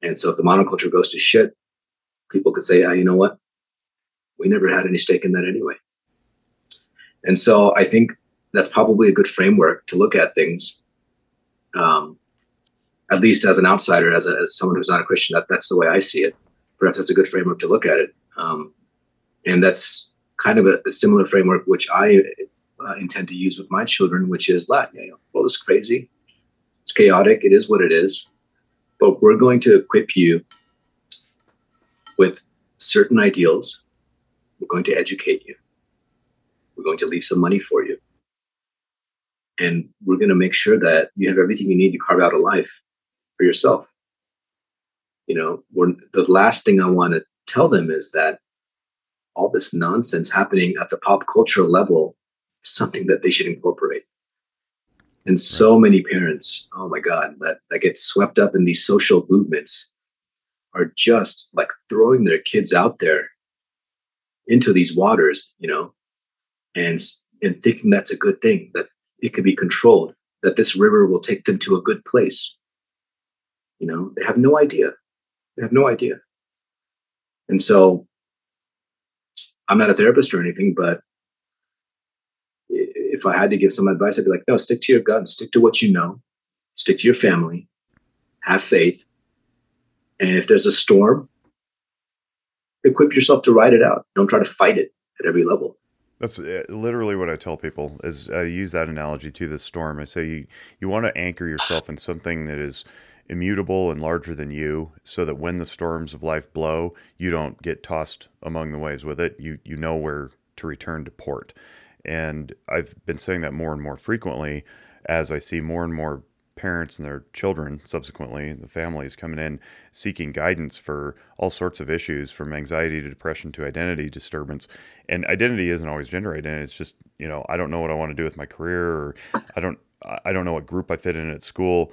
And so if the monoculture goes to shit, people could say, you know what? We never had any stake in that anyway. And so I think that's probably a good framework to look at things. At least as an outsider, as someone who's not a Christian, that's the way I see it. Perhaps that's a good framework to look at it. And that's kind of a similar framework which I intend to use with my children, which is Latin. Well, it's crazy. It's chaotic. It is what it is. But we're going to equip you with certain ideals. We're going to educate you. We're going to leave some money for you. And we're going to make sure that you have everything you need to carve out a life for yourself. The last thing I want to tell them is that all this nonsense happening at the pop culture level is something that they should incorporate. And so many parents, oh my God, that get swept up in these social movements are just like throwing their kids out there into these waters, and thinking that's a good thing, that it could be controlled, that this river will take them to a good place. They have no idea. And so I'm not a therapist or anything, but if I had to give some advice, I'd be like, no, stick to your guns, stick to what you know, stick to your family, have faith. And if there's a storm, equip yourself to ride it out. Don't try to fight it at every level. That's literally what I tell people is I use that analogy to the storm. I say you want to anchor yourself in something that is immutable and larger than you, so that when the storms of life blow, you don't get tossed among the waves with it. You know where to return to port. And I've been saying that more and more frequently as I see more and more parents and their children, subsequently the families, coming in seeking guidance for all sorts of issues, from anxiety to depression to identity disturbance. And identity isn't always gender identity. It's just, I don't know what I want to do with my career, or I don't know what group I fit in at school.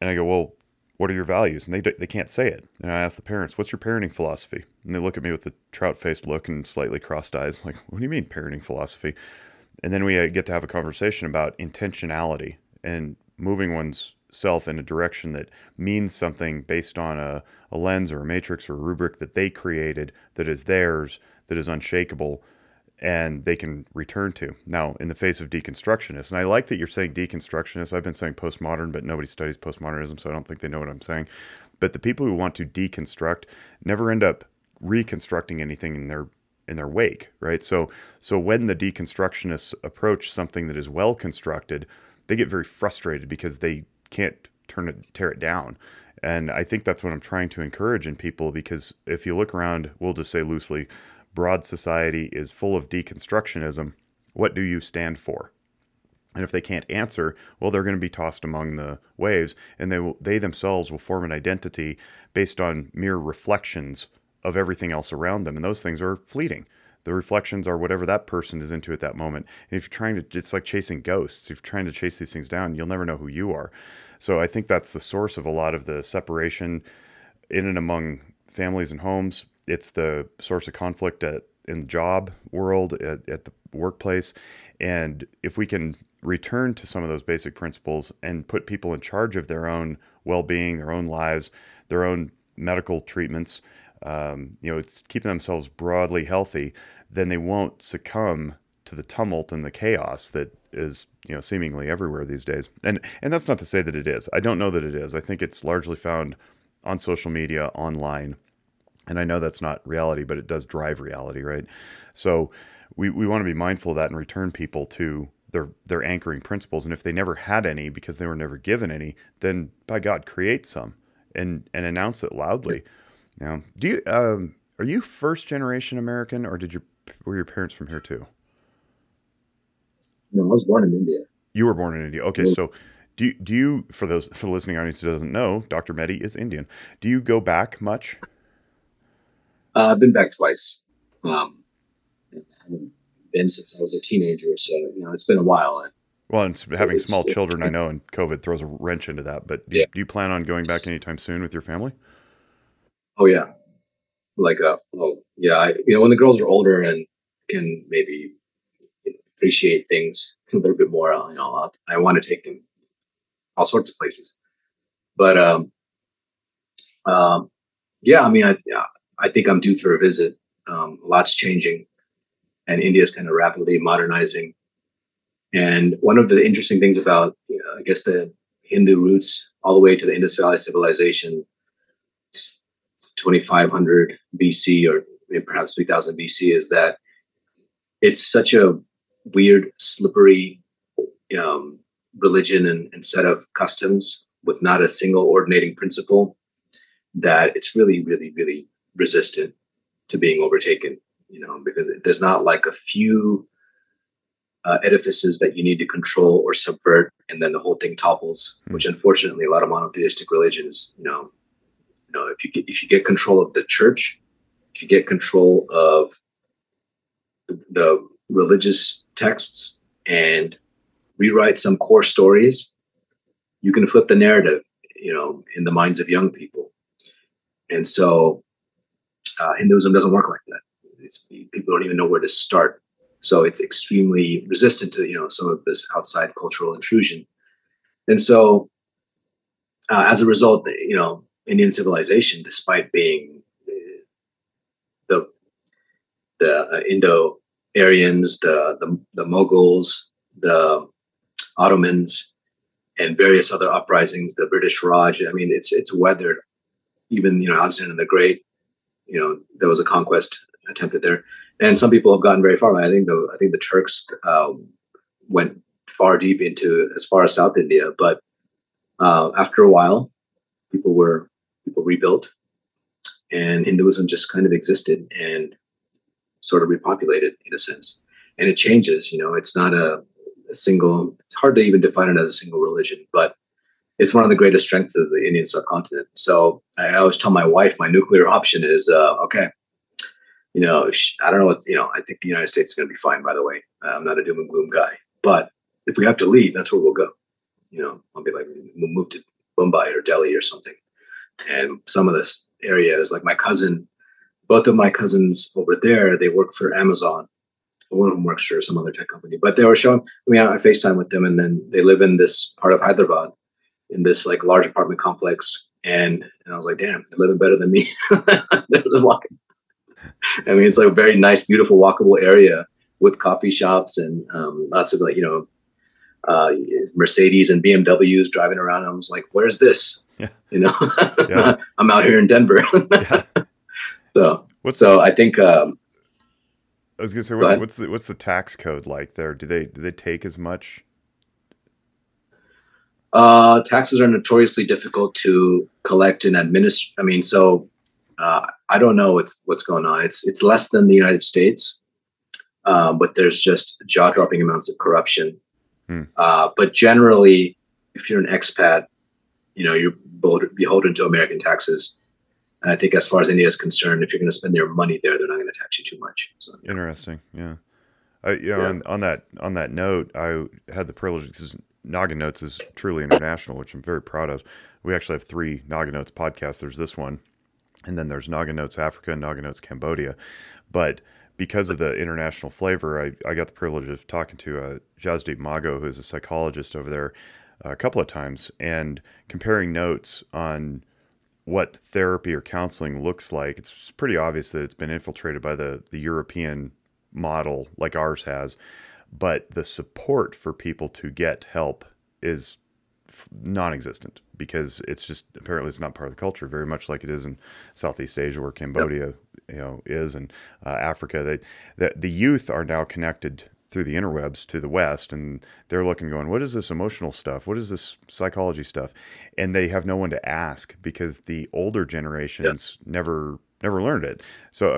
And I go, well, what are your values? And they can't say it. And I ask the parents, what's your parenting philosophy? And they look at me with the trout-faced look and slightly crossed eyes, like, what do you mean parenting philosophy? And then we get to have a conversation about intentionality and moving one's self in a direction that means something based on a lens or a matrix or a rubric that they created, that is theirs, that is unshakable. and they can return to. Now, in the face of deconstructionists, and I like that you're saying deconstructionists. I've been saying postmodern, but nobody studies postmodernism, so I don't think they know what I'm saying. But the people who want to deconstruct never end up reconstructing anything in their wake, right? So when the deconstructionists approach something that is well constructed, they get very frustrated because they can't tear it down. And I think that's what I'm trying to encourage in people, because if you look around, we'll just say loosely, broad society is full of deconstructionism. What do you stand for? And if they can't answer, well, they're going to be tossed among the waves, and they themselves will form an identity based on mere reflections of everything else around them. And those things are fleeting. The reflections are whatever that person is into at that moment. And if you're it's like chasing ghosts. If you're trying to chase these things down, you'll never know who you are. So I think that's the source of a lot of the separation in and among families and homes. It's the source of conflict in the job world, at the workplace. And if we can return to some of those basic principles and put people in charge of their own well-being, their own lives, their own medical treatments, it's keeping themselves broadly healthy, then they won't succumb to the tumult and the chaos that is, seemingly everywhere these days. And that's not to say that it is. I don't know that it is. I think it's largely found on social media, online. And I know that's not reality, but it does drive reality, right? So we want to be mindful of that and return people to their anchoring principles. And if they never had any because they were never given any, then by God, create some and announce it loudly. Now, are you first generation American, or were your parents from here too? No, I was born in India. You were born in India. Okay, so do you for the listening audience who doesn't know, Dr. Mehdi is Indian. Do you go back much? I've been back twice. I haven't been since I was a teenager, so it's been a while. And having small children, I know, and COVID throws a wrench into that. But do you plan on going back anytime soon with your family? Oh yeah, when the girls are older and can maybe appreciate things a little bit more, I want to take them all sorts of places. But I think I'm due for a visit. A lot's changing, and India's kind of rapidly modernizing. And one of the interesting things about, the Hindu roots all the way to the Indus Valley civilization, 2500 BC or perhaps 3000 BC, is that it's such a weird, slippery religion and set of customs with not a single ordinating principle that it's really, really, really resistant to being overtaken, because there's not like a few edifices that you need to control or subvert, and then the whole thing topples. Mm-hmm. Which unfortunately, a lot of monotheistic religions, if you get control of the church, if you get control of the religious texts and rewrite some core stories, you can flip the narrative, in the minds of young people. And so Hinduism doesn't work like that. People don't even know where to start. So it's extremely resistant to, some of this outside cultural intrusion. And so as a result, Indian civilization, despite being the Indo-Aryans, the Mughals, the Ottomans, and various other uprisings, the British Raj, it's weathered. Even, Alexander the Great, there was a conquest attempted there, and some people have gotten very far. I think the Turks went far deep into as far as South India, but after a while, people rebuilt, and Hinduism just kind of existed and sort of repopulated in a sense. And it changes, it's not it's hard to even define it as a single religion, but it's one of the greatest strengths of the Indian subcontinent. So I always tell my wife, my nuclear option is, I don't know I think the United States is going to be fine, by the way. I'm not a doom and gloom guy, but if we have to leave, that's where we'll go. I'll be like, we'll move to Mumbai or Delhi or something. And some of this area is like both of my cousins over there, they work for Amazon. One of them works for some other tech company, but they were showing I FaceTime with them, and then they live in this part of Hyderabad in this like large apartment complex. And I was like, damn, they're living better than me. They're walking. It's like a very nice, beautiful, walkable area with coffee shops and lots of, like, you know, Mercedes and BMWs driving around. And I was like, where's this? Yeah. You know, yeah. I'm out here in Denver. Yeah. I think, I was going to say, what's the tax code like there? Do they take as much? Taxes are notoriously difficult to collect and administer. I mean, I don't know what's going on. It's less than the United States, but there's just jaw-dropping amounts of corruption. But generally, if you're an expat, you know, you're beholden to American taxes. And I think as far as India is concerned, if you're going to spend their money there, they're not going to tax you too much. So, interesting. Yeah. On that note, I had the privilege, because Naga Notes is truly international, which I'm very proud of. We actually have 3 Naga Notes podcasts. There's this one, and then there's Naga Notes Africa and Naga Notes Cambodia. But because of the international flavor, I got the privilege of talking to Jasdeep Mago, who's a psychologist over there, a couple of times, and comparing notes on what therapy or counseling looks like. It's pretty obvious that it's been infiltrated by the European model like ours has, but the support for people to get help is non-existent, because it's just, apparently it's not part of the culture, very much like it is in Southeast Asia or Cambodia, yep. You know, is, and Africa. The youth are now connected through the interwebs to the West, and they're looking, going, what is this emotional stuff? What is this psychology stuff? And they have no one to ask, because the older generations yeah. never learned it. So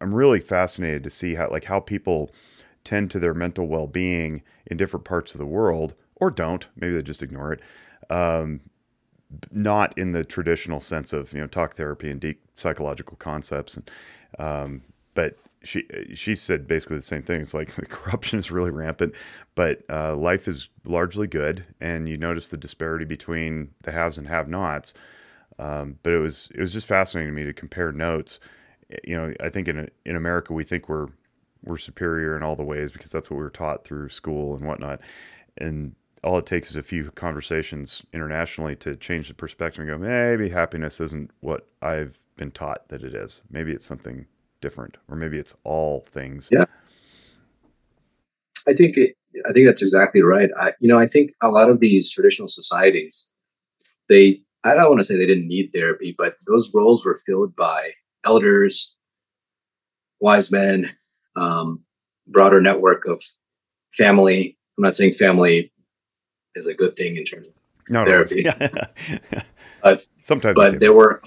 I'm really fascinated to see how people tend to their mental well-being in different parts of the world, or don't. Maybe they just ignore it. Not in the traditional sense of, you know, talk therapy and deep psychological concepts, and but. She said basically the same thing. It's like the corruption is really rampant, but life is largely good, and you notice the disparity between the haves and have-nots. But it was just fascinating to me to compare notes. You know, I think in America we think we're superior in all the ways, because that's what we were taught through school and whatnot. And all it takes is a few conversations internationally to change the perspective and go, maybe happiness isn't what I've been taught that it is. Maybe it's something different, or maybe it's all things. Yeah, I think that's exactly right. I think a lot of these traditional societies, I don't want to say they didn't need therapy, but those roles were filled by elders, wise men, broader network of family. I'm not saying family is a good thing in terms of therapy. Yeah. Sometimes there were.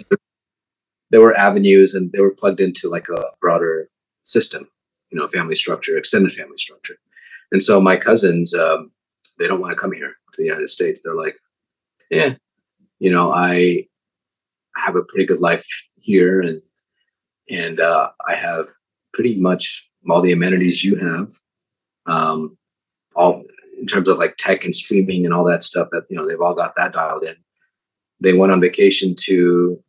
There were avenues, and they were plugged into like a broader system, you know, family structure, extended family structure. And so my cousins, they don't want to come here to the United States. They're like, yeah, you know, I have a pretty good life here, and I have pretty much all the amenities you have, all in terms of like tech and streaming and all that stuff that, you know, they've all got that dialed in. They went on vacation to,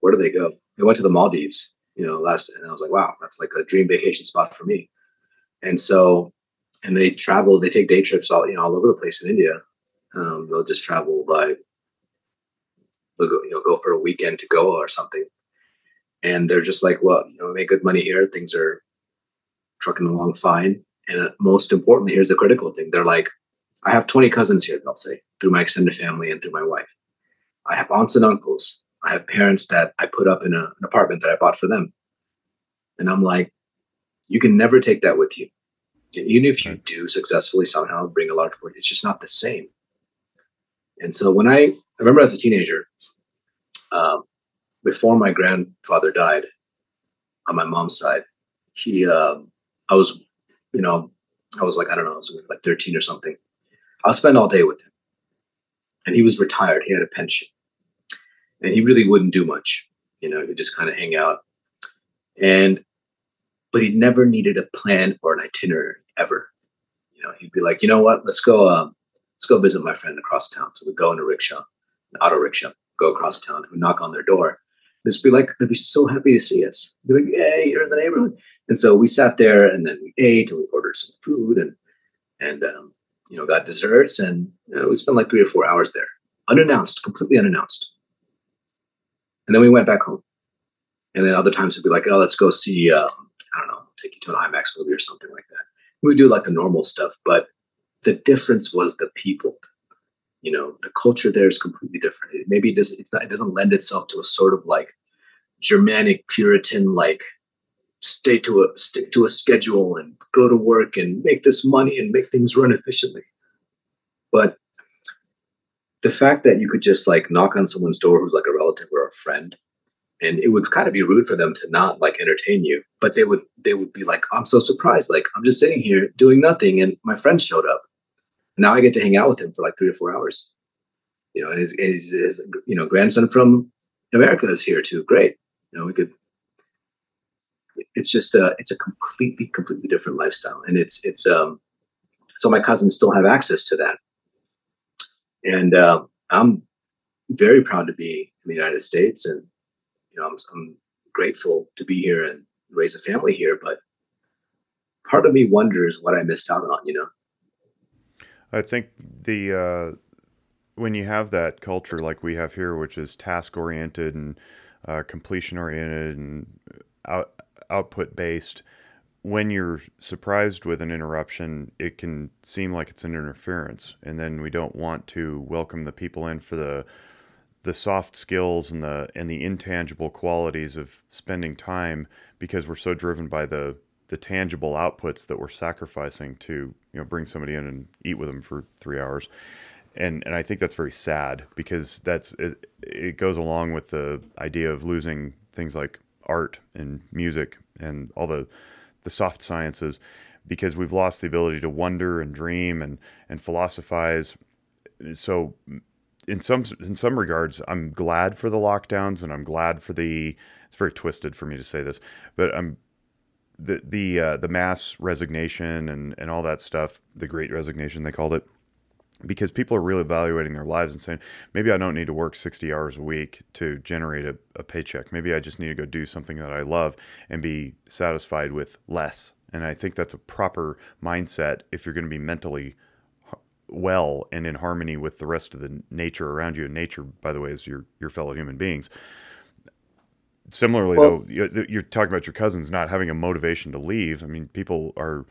where do they go? They went to the Maldives, you know, and I was like, wow, that's like a dream vacation spot for me. And so, and they travel, they take day trips all over the place in India. They'll just travel go for a weekend to Goa or something. And they're just like, well, you know, we make good money here. Things are trucking along fine. And most importantly, here's the critical thing. They're like, I have 20 cousins here, they'll say, through my extended family and through my wife. I have aunts and uncles. I have parents that I put up in an apartment that I bought for them. And I'm like, you can never take that with you. And even if you do successfully somehow bring a large fortune, it's just not the same. And so when I remember as a teenager, before my grandfather died on my mom's side, I was like 13 or something. I would spend all day with him. And he was retired. He had a pension. And he really wouldn't do much, you know, he'd just kind of hang out. But he never needed a plan or an itinerary ever. You know, he'd be like, you know what, let's go visit my friend across town. So we'd go in a rickshaw, an auto rickshaw, go across town, and knock on their door. Just be like, they'd be so happy to see us. Be like, yay, you're in the neighborhood. And so we sat there, and then we ate, and we ordered some food, and you know, got desserts, and you know, we spent like 3 or 4 hours there, unannounced, completely unannounced. And then we went back home. And then other times it'd be like, oh, let's go see, take you to an IMAX movie or something like that. we would do like the normal stuff, but the difference was the people. You know, the culture there is completely different. It doesn't lend itself to a sort of like Germanic Puritan, like stick to a schedule and go to work and make this money and make things run efficiently. But the fact that you could just like knock on someone's door who's like a relative or a friend, and it would kind of be rude for them to not like entertain you, but they would be like, I'm so surprised. Like, I'm just sitting here doing nothing, and my friend showed up. Now I get to hang out with him for like 3 or 4 hours, you know. And his you know, grandson from America is here too. Great, you know, we could. It's just it's a completely different lifestyle, and it's so my cousins still have access to that, and I'm very proud to be in the United States, and you know, I'm grateful to be here and raise a family here. But part of me wonders what I missed out on, you know. I think when you have that culture like we have here, which is task-oriented and completion-oriented and output-based, when you're surprised with an interruption, it can seem like it's an interference. And then we don't want to welcome the people in for the soft skills and the intangible qualities of spending time, because we're so driven by the tangible outputs that we're sacrificing to, you know, bring somebody in and eat with them for 3 hours. And I think that's very sad, because it goes along with the idea of losing things like art and music and all the soft sciences, because we've lost the ability to wonder and dream and philosophize. So in some regards, I'm glad for the lockdowns, and I'm glad for it's very twisted for me to say this, but I'm the mass resignation and all that stuff, the Great Resignation they called it, because people are really evaluating their lives and saying, maybe I don't need to work 60 hours a week to generate a paycheck. Maybe I just need to go do something that I love and be satisfied with less. And I think that's a proper mindset if you're going to be mentally well and in harmony with the rest of the nature around you. And nature, by the way, is your fellow human beings. Similarly, well, though, you're talking about your cousins not having a motivation to leave. I mean, people are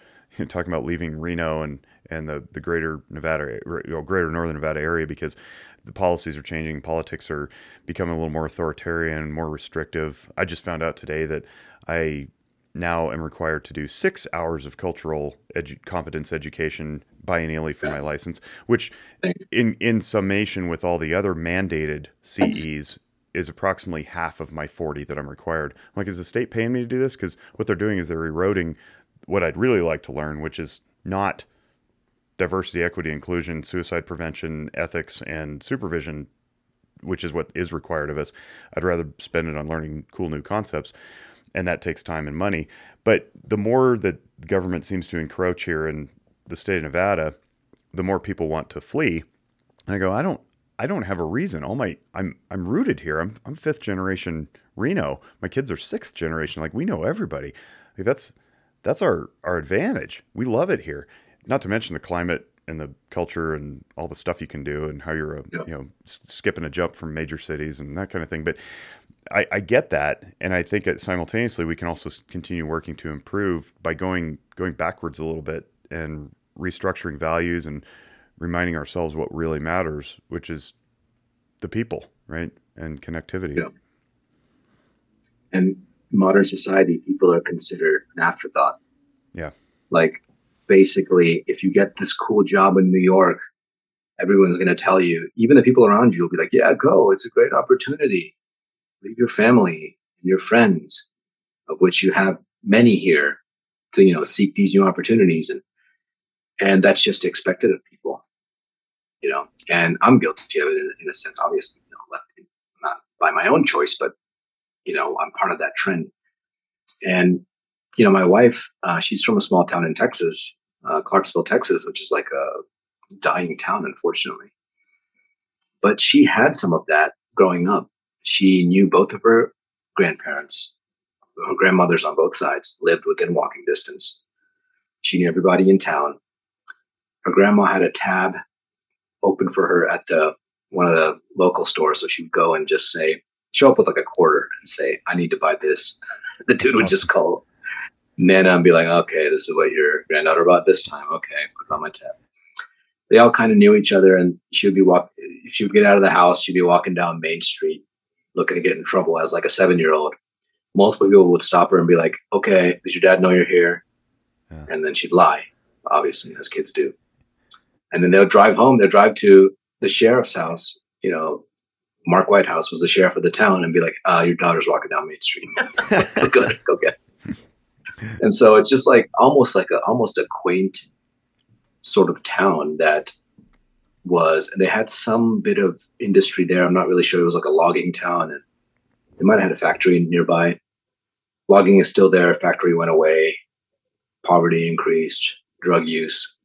talking about leaving Reno and the greater Nevada, greater northern Nevada area, because the policies are changing. Politics are becoming a little more authoritarian, more restrictive. I just found out today that I now am required to do 6 hours of cultural competence education biennially for my license, which in summation with all the other mandated CEs is approximately half of my 40 that I'm required. I'm like, is the state paying me to do this? Because what they're doing is they're eroding what I'd really like to learn, which is not diversity, equity, inclusion, suicide prevention, ethics, and supervision, which is what is required of us. I'd rather spend it on learning cool new concepts, and that takes time and money. But the more that the government seems to encroach here in the state of Nevada, the more people want to flee. And I go, I don't have a reason. I'm rooted here. I'm fifth generation Reno. My kids are sixth generation. Like, we know everybody. Like, that's our advantage. We love it here. Not to mention the climate and the culture and all the stuff you can do, and how you're skipping a jump from major cities and that kind of thing. But I get that, and I think simultaneously we can also continue working to improve by going backwards a little bit and restructuring values and reminding ourselves what really matters, which is the people, right? And connectivity. Yeah. And modern society, people are considered an afterthought. Yeah. Like, basically, if you get this cool job in New York, everyone's going to tell you, even the people around you will be like, yeah, go. It's a great opportunity. Leave your family and your friends, of which you have many here, to, you know, seek these new opportunities. And that's just expected of people. You know, and I'm guilty of it in a sense, obviously, you know, left not by my own choice, but, you know, I'm part of that trend. And, you know, my wife, she's from a small town in Texas, Clarksville, Texas, which is like a dying town, unfortunately. But she had some of that growing up. She knew both of her grandparents, her grandmothers on both sides, lived within walking distance. She knew everybody in town. Her grandma had a tab open for her at one of the local stores. So she would go and just show up with like a quarter and say, I need to buy this. The dude would just call Nana and be like, okay, this is what your granddaughter bought this time. Okay, put it on my tab. They all kind of knew each other, and she would be if she would get out of the house, she'd be walking down Main Street looking to get in trouble as like a 7-year-old. Multiple people would stop her and be like, okay, does your dad know you're here? Yeah. And then she'd lie, obviously, as kids do. And then they'll drive home. They'll drive to the sheriff's house. You know, Mark Whitehouse was the sheriff of the town, and be like, your daughter's walking down Main Street. Go get her. And so it's just almost a quaint sort of town that was, and they had some bit of industry there. I'm not really sure. It was like a logging town, and they might've had a factory nearby. Logging is still there. Factory went away. Poverty increased, drug use.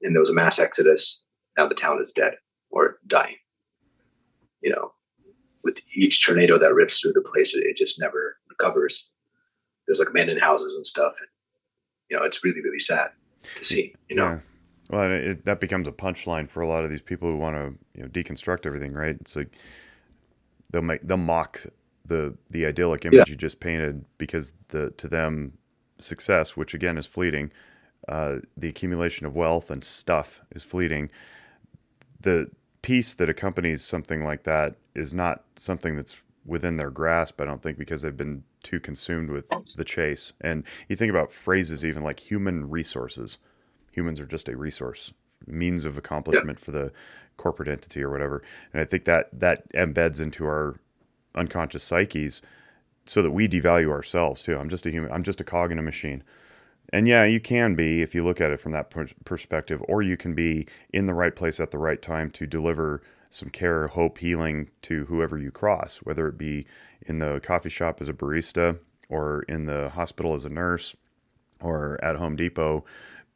And there was a mass exodus. Now the town is dead or dying. You know, with each tornado that rips through the place, it just never recovers. There's like abandoned houses and stuff. And, you know, it's really, really sad to see, you know. Yeah. Well, and that becomes a punchline for a lot of these people who want to, you know, deconstruct everything, right? It's like they'll mock the idyllic image you just painted because to them success, which again is fleeting, the accumulation of wealth and stuff is fleeting. The peace that accompanies something like that is not something that's within their grasp, I don't think, because they've been too consumed with the chase. And you think about phrases even like human resources. Humans are just a resource, means of accomplishment for the corporate entity or whatever. And I think that embeds into our unconscious psyches so that we devalue ourselves too. I'm just a human. I'm just a cog in a machine. And yeah, you can be, if you look at it from that perspective, or you can be in the right place at the right time to deliver some care, hope, healing to whoever you cross, whether it be in the coffee shop as a barista, or in the hospital as a nurse, or at Home Depot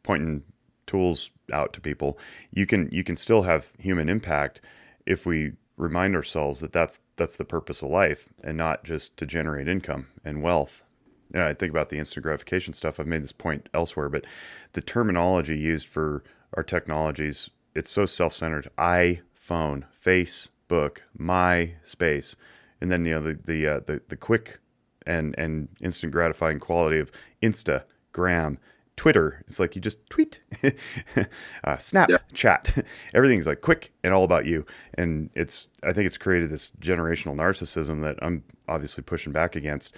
pointing tools out to people. You can still have human impact if we remind ourselves that that's the purpose of life, and not just to generate income and wealth. You know, I think about the instant gratification stuff. I've made this point elsewhere, but the terminology used for our technologies, it's so self-centered. iPhone, Facebook, MySpace, and then, you know, the quick and instant gratifying quality of Instagram, Twitter. It's like you just tweet, Snapchat. Yeah. Everything's like quick and all about you. And I think it's created this generational narcissism that I'm obviously pushing back against.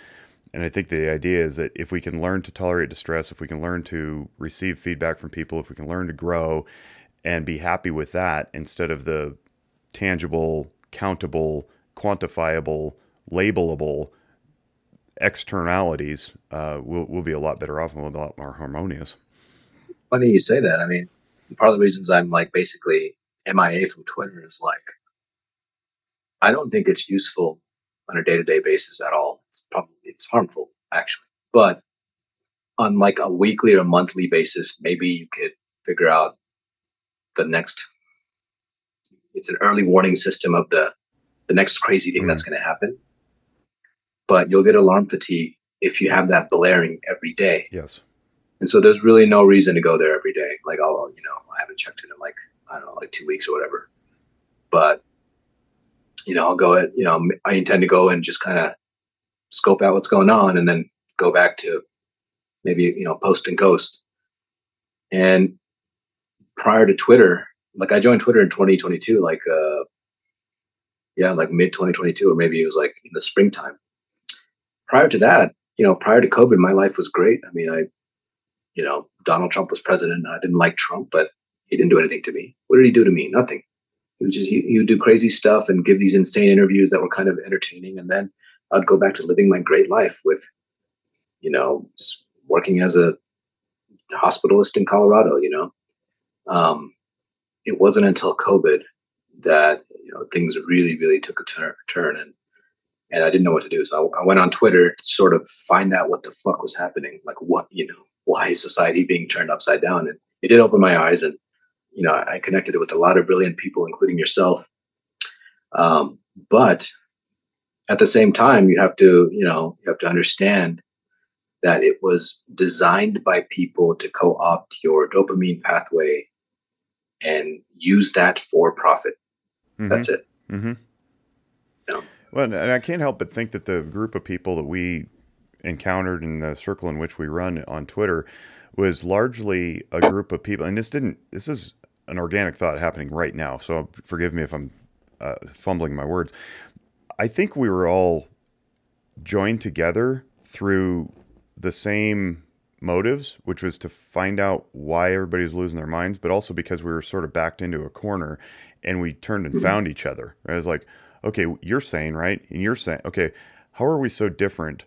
And I think the idea is that if we can learn to tolerate distress, if we can learn to receive feedback from people, if we can learn to grow and be happy with that instead of the tangible, countable, quantifiable, labelable externalities, we'll be a lot better off and we'll be a lot more harmonious. Funny you say that. I mean, part of the reasons I'm like basically MIA from Twitter is like, I don't think it's useful on a day-to-day basis at all. It's harmful, actually. But on like a weekly or monthly basis, maybe you could figure out the next. It's an early warning system of the next crazy thing that's going to happen. But you'll get alarm fatigue if you have that blaring every day. Yes. And so there's really no reason to go there every day. Like, I haven't checked it in like, I don't know, like 2 weeks or whatever. But, you know, I'll go at, you know, I intend to go and just kind of scope out what's going on and then go back to maybe, you know, post and ghost. And prior to Twitter, like I joined Twitter in 2022, like mid 2022, or maybe it was like in the springtime. Prior to that, you know, prior to COVID, my life was great. I mean, Donald Trump was president. I didn't like Trump, but he didn't do anything to me. What did he do to me? Nothing. He would do crazy stuff and give these insane interviews that were kind of entertaining. And then I'd go back to living my great life with, you know, just working as a hospitalist in Colorado, you know. It wasn't until COVID that, you know, things really, really took a turn and I didn't know what to do. So I went on Twitter to sort of find out what the fuck was happening. Like what, you know, why is society being turned upside down? And it did open my eyes, and, you know, I connected it with a lot of brilliant people, including yourself. But at the same time, you have to understand that it was designed by people to co-opt your dopamine pathway and use that for profit. Mm-hmm. That's it. Mm-hmm. You know? Well, and I can't help but think that the group of people that we encountered in the circle in which we run on Twitter was largely a group of people, and this is an organic thought happening right now, so forgive me if I'm fumbling my words. I think we were all joined together through the same motives, which was to find out why everybody's losing their minds, but also because we were sort of backed into a corner and we turned and found each other. I was like, okay, you're sane, right? And you're saying, okay, how are we so different?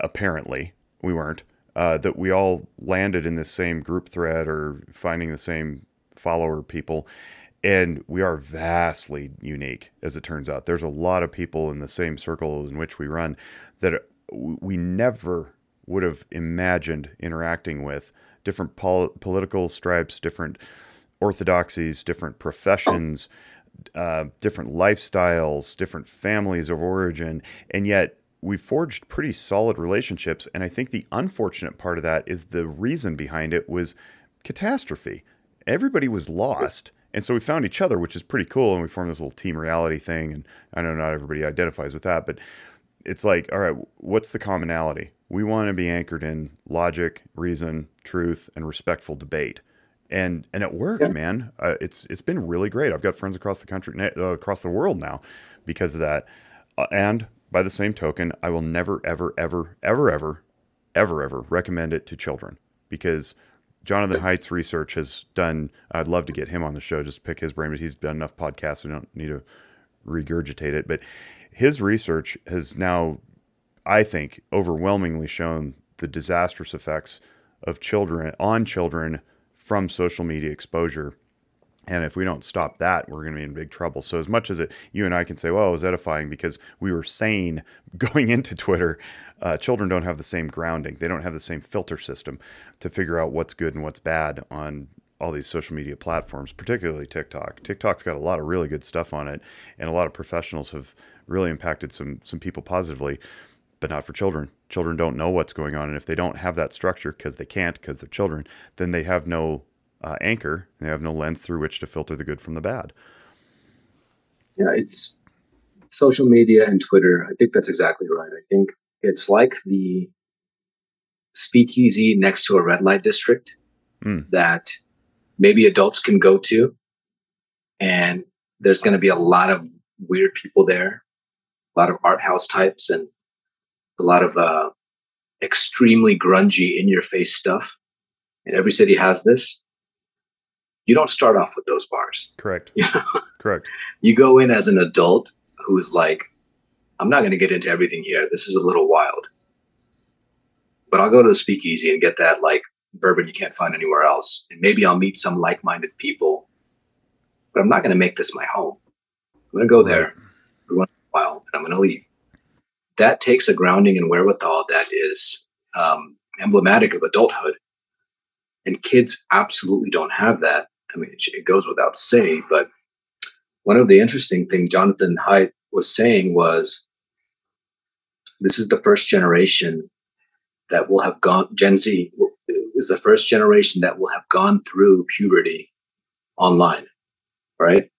Apparently we weren't, that we all landed in this same group thread or finding the same follower people. And we are vastly unique, as it turns out. There's a lot of people in the same circles in which we run that we never would have imagined interacting with. Different political stripes, different orthodoxies, different professions, different lifestyles, different families of origin. And yet we forged pretty solid relationships. And I think the unfortunate part of that is the reason behind it was catastrophe. Everybody was lost. And so we found each other, which is pretty cool. And we formed this little team reality thing. And I know not everybody identifies with that, but it's like, all right, what's the commonality? We want to be anchored in logic, reason, truth, and respectful debate. And it worked, man. It's been really great. I've got friends across the country, across the world now because of that. And by the same token, I will never, ever, ever, ever, ever, ever, ever recommend it to children because Jonathan Haidt's research has done, I'd love to get him on the show, just pick his brain, but he's done enough podcasts, so we don't need to regurgitate it. But his research has now, I think, overwhelmingly shown the disastrous effects of children from social media exposure. And if we don't stop that, we're going to be in big trouble. So as much as you and I can say, well, it was edifying because we were sane going into Twitter, children don't have the same grounding. They don't have the same filter system to figure out what's good and what's bad on all these social media platforms, particularly TikTok. TikTok's got a lot of really good stuff on it, and a lot of professionals have really impacted some people positively, but not for children. Children don't know what's going on, and if they don't have that structure because they can't because they're children, then they have no anchor. They have no lens through which to filter the good from the bad. Yeah, it's social media and Twitter. I think that's exactly right. I think it's like the speakeasy next to a red light district that maybe adults can go to, and there's going to be a lot of weird people there, a lot of art house types, and a lot of extremely grungy, in-your-face stuff. And every city has this. You don't start off with those bars. Correct. You know? Correct. You go in as an adult who's like, I'm not going to get into everything here. This is a little wild. But I'll go to the speakeasy and get that like bourbon you can't find anywhere else. And maybe I'll meet some like-minded people. But I'm not going to make this my home. I'm going to go there for once in a while and I'm going to leave. That takes a grounding and wherewithal that is emblematic of adulthood. And kids absolutely don't have that. I mean, it goes without saying, but one of the interesting things Jonathan Haidt was saying was, this is the first generation that will have gone, Gen Z is the first generation that will have gone through puberty online, right?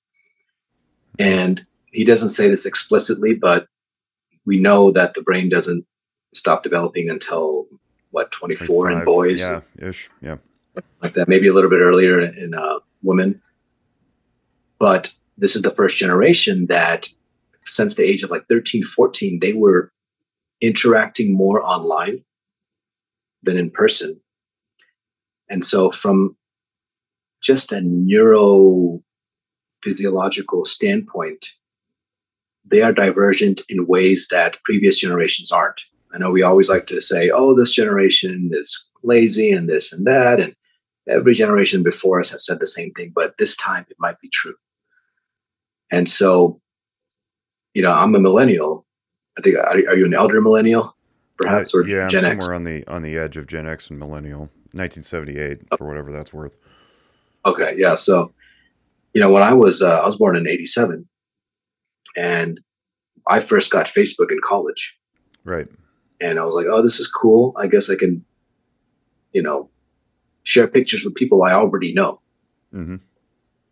And he doesn't say this explicitly, but we know that the brain doesn't stop developing until, 24 in boys? Yeah, ish, yeah. Like that, maybe a little bit earlier in women. But this is the first generation that since the age of 13, 14, they were interacting more online than in person. And so from just a neurophysiological standpoint, they are divergent in ways that previous generations aren't. I know we always like to say, oh, this generation is lazy and this and that. And every generation before us has said the same thing, but this time it might be true. And so, I'm a millennial. I think, are you an elder millennial? Perhaps, or yeah, Gen X? Yeah, somewhere on the edge of Gen X and millennial, 1978, for whatever that's worth. Okay, yeah. So, when I was born in 87, and I first got Facebook in college. Right. And I was like, oh, this is cool. I guess I can, share pictures with people I already know. Mm-hmm.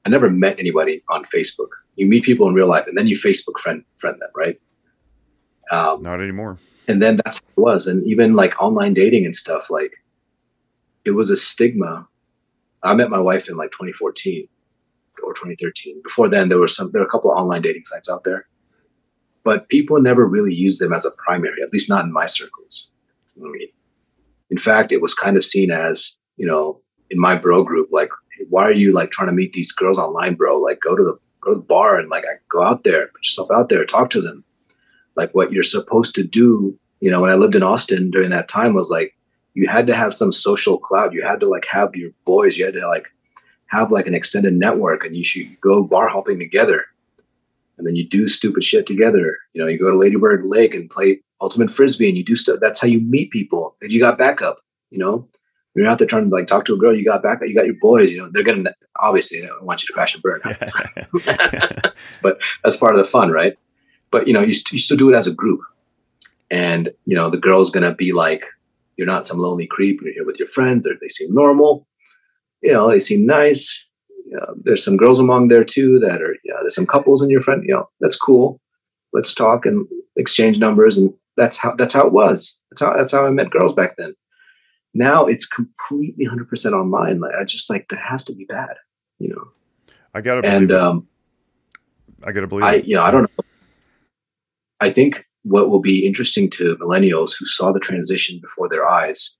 I never met anybody on Facebook. You meet people in real life, and then you Facebook friend them, right? Not anymore. And then that's how it was. And even like online dating and stuff, like it was a stigma. I met my wife in like 2014 or 2013. Before then, there were a couple of online dating sites out there, but people never really used them as a primary, at least not in my circles. I mean, in fact, it was kind of seen as, you know, in my bro group, like, hey, why are you like trying to meet these girls online, bro? Like go to the bar and like go out there, put yourself out there, talk to them. Like what you're supposed to do, you know, when I lived in Austin during that time was like, you had to have some social clout. You had to like have your boys. You had to like have like an extended network, and you should go bar hopping together. And then you do stupid shit together. You know, you go to Lady Bird Lake and play ultimate Frisbee, and you do stuff. That's how you meet people. And you got backup, you know, you're out there trying to like talk to a girl. You got backup, you got your boys, you know, they're going to obviously they don't want you to crash and burn, but that's part of the fun. Right. But, you know, you still do it as a group, and, you know, the girl's going to be like, you're not some lonely creep. You're here with your friends. They seem normal. You know, they seem nice. You know, there's some girls among there too that are, you know, there's some couples in your friend, you know, that's cool. Let's talk and exchange numbers. And that's how it was. That's how I met girls back then. Now it's completely 100% online. Like, I just like, that has to be bad, you know? I gotta believe it. You know, I don't know. I think what will be interesting to millennials who saw the transition before their eyes,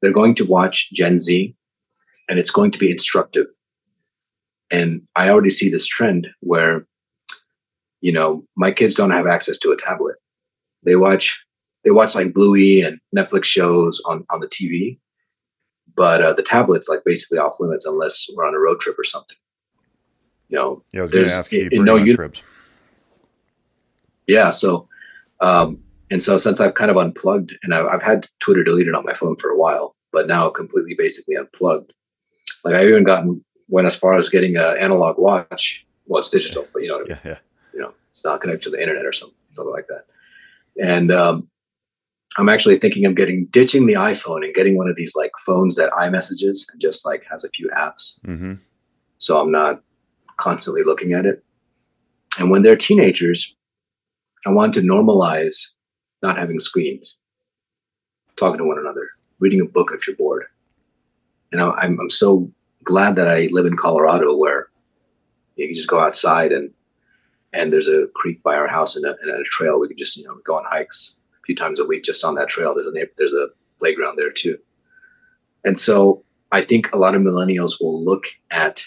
they're going to watch Gen Z, and it's going to be instructive. And I already see this trend where, you know, my kids don't have access to a tablet. They watch like Bluey and Netflix shows on the TV, but the tablet's like basically off limits unless we're on a road trip or something. You know, yeah, I was going to ask you to bring on trips. Yeah. So, and so since I've kind of unplugged, and I've had Twitter deleted on my phone for a while, but now completely basically unplugged. Like I even went as far as getting an analog watch. Well, it's digital, but you know, you know, it's not connected to the internet or something like that. And, I'm actually thinking of ditching the iPhone and getting one of these like phones that iMessages and just like has a few apps. Mm-hmm. So I'm not constantly looking at it. And when they're teenagers, I want to normalize not having screens, talking to one another, reading a book if you're bored. And I'm so glad that I live in Colorado, where you can just go outside and there's a creek by our house and a trail. We can just, you know, go on hikes a few times a week just on that trail. There's a playground there too. And so I think a lot of millennials will look at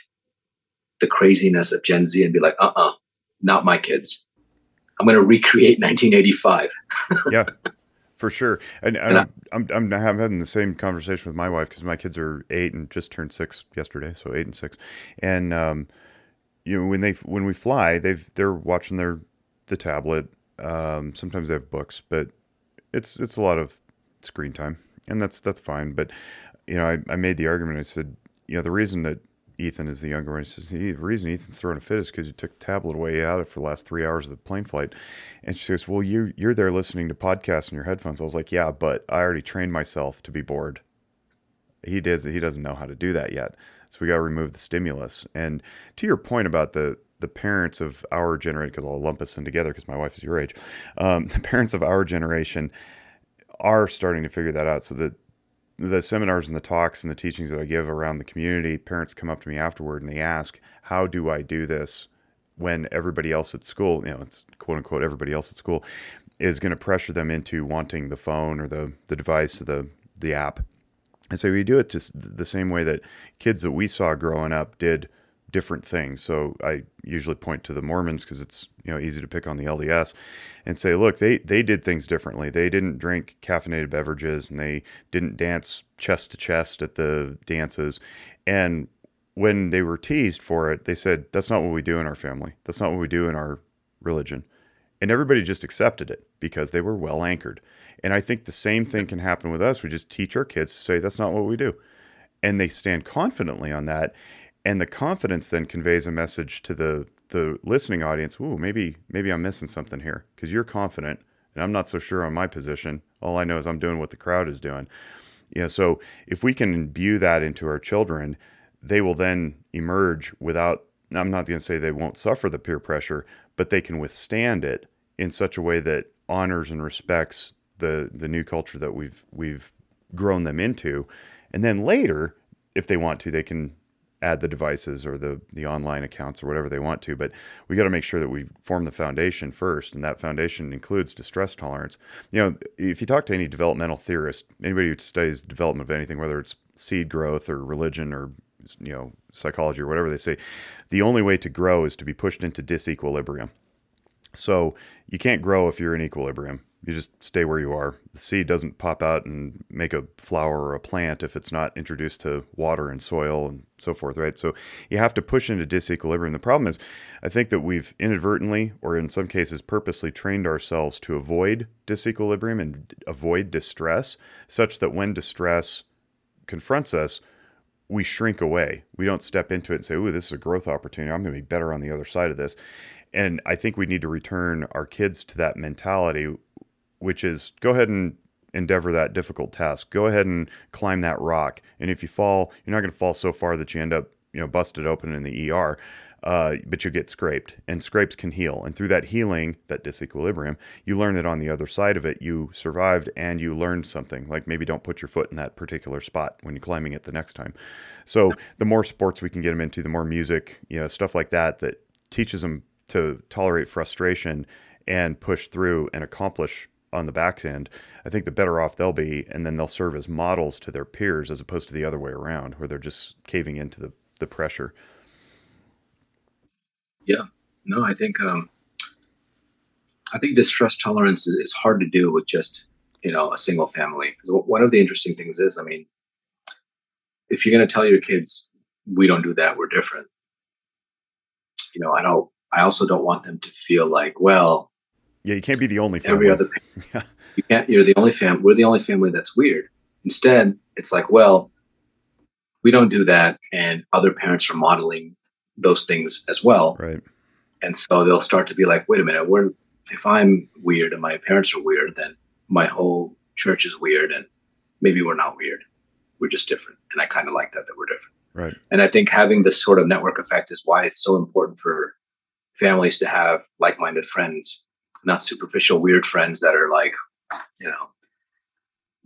the craziness of Gen Z and be like, not my kids. I'm going to recreate 1985. Yeah, for sure. And I'm having the same conversation with my wife, because my kids are 8 and just turned 6 yesterday, so 8 and 6. And you know, when we fly, they're watching the tablet. Sometimes they have books, but it's a lot of screen time, and that's fine. But you know, I made the argument. I said, you know, the reason that Ethan is the younger one. He says, the reason Ethan's throwing a fit is because you took the tablet away out of it for the last 3 hours of the plane flight. And she says, well, you're there listening to podcasts in your headphones. I was like, yeah, but I already trained myself to be bored. He doesn't know how to do that yet. So we got to remove the stimulus. And to your point about the parents of our generation, because I'll lump us in together because my wife is your age. The parents of our generation are starting to figure that out, so that the seminars and the talks and the teachings that I give around the community, parents come up to me afterward and they ask, how do I do this when everybody else at school, you know, it's quote unquote, everybody else at school is going to pressure them into wanting the phone or the device or the app. And so we do it just the same way that kids that we saw growing up did different things. So I usually point to the Mormons, because it's, you know, easy to pick on the LDS, and say, look, they did things differently. They didn't drink caffeinated beverages, and they didn't dance chest to chest at the dances. And when they were teased for it, they said, that's not what we do in our family. That's not what we do in our religion. And everybody just accepted it because they were well anchored. And I think the same thing can happen with us. We just teach our kids to say, that's not what we do. And they stand confidently on that. And the confidence then conveys a message to the listening audience. Ooh, maybe I'm missing something here, because you're confident and I'm not so sure on my position. All I know is I'm doing what the crowd is doing. You know, so if we can imbue that into our children, they will then emerge without, I'm not going to say they won't suffer the peer pressure, but they can withstand it in such a way that honors and respects the new culture that we've grown them into. And then later, if they want to, they can add the devices or the online accounts or whatever they want to. But we got to make sure that we form the foundation first. And that foundation includes distress tolerance. You know, if you talk to any developmental theorist, anybody who studies development of anything, whether it's seed growth or religion or, you know, psychology or whatever, they say the only way to grow is to be pushed into disequilibrium. So you can't grow if you're in equilibrium. You just stay where you are. The seed doesn't pop out and make a flower or a plant if it's not introduced to water and soil and so forth, right? So you have to push into disequilibrium. The problem is, I think that we've inadvertently, or in some cases purposely, trained ourselves to avoid disequilibrium and avoid distress, such that when distress confronts us, we shrink away. We don't step into it and say, ooh, this is a growth opportunity. I'm going to be better on the other side of this. And I think we need to return our kids to that mentality, which is go ahead and endeavor that difficult task. Go ahead and climb that rock. And if you fall, you're not going to fall so far that you end up, you know, busted open in the ER, but you get scraped, and scrapes can heal. And through that healing, that disequilibrium, you learn that on the other side of it, you survived and you learned something, like maybe don't put your foot in that particular spot when you're climbing it the next time. So the more sports we can get them into, the more music, you know, stuff like that, that teaches them to tolerate frustration and push through and accomplish on the back end, I think the better off they'll be. And then they'll serve as models to their peers, as opposed to the other way around, where they're just caving into the pressure. Yeah, no, I think distress tolerance is hard to do with just, you know, a single family. Because one of the interesting things is, I mean, if you're going to tell your kids, we don't do that, we're different, you know, I also don't want them to feel like, well, yeah, you can't be the only family. Every other family. You can't, you're the only family. We're the only family that's weird. Instead, it's like, well, we don't do that, and other parents are modeling those things as well. Right. And so they'll start to be like, wait a minute, if I'm weird and my parents are weird, then my whole church is weird, and maybe we're not weird. We're just different. And I kind of like that we're different. Right. And I think having this sort of network effect is why it's so important for families to have like-minded friends, not superficial weird friends that are like, you know,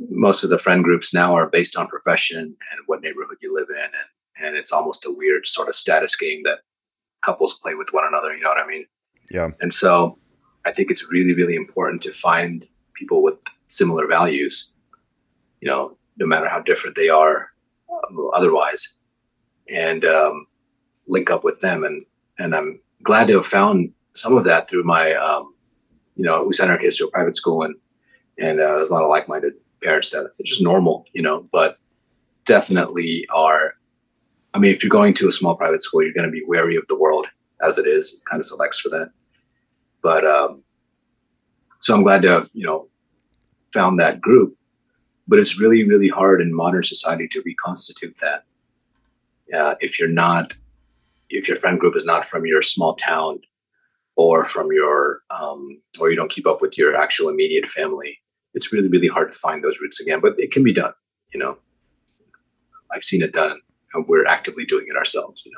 most of the friend groups now are based on profession and what neighborhood you live in. And it's almost a weird sort of status game that couples play with one another. You know what I mean? Yeah. And so I think it's really, really important to find people with similar values, you know, no matter how different they are otherwise, and link up with them. And I'm glad to have found some of that through my, you know, we sent our kids to a private school, and there's a lot of like-minded parents that are just normal, you know, but definitely are. I mean, if you're going to a small private school, you're going to be wary of the world as it is. It kind of selects for that. But so I'm glad to have, you know, found that group, but it's really, really hard in modern society to reconstitute that. If your friend group is not from your small town, or from your, or you don't keep up with your actual immediate family, it's really, really hard to find those roots again. But it can be done, you know. I've seen it done, and we're actively doing it ourselves, you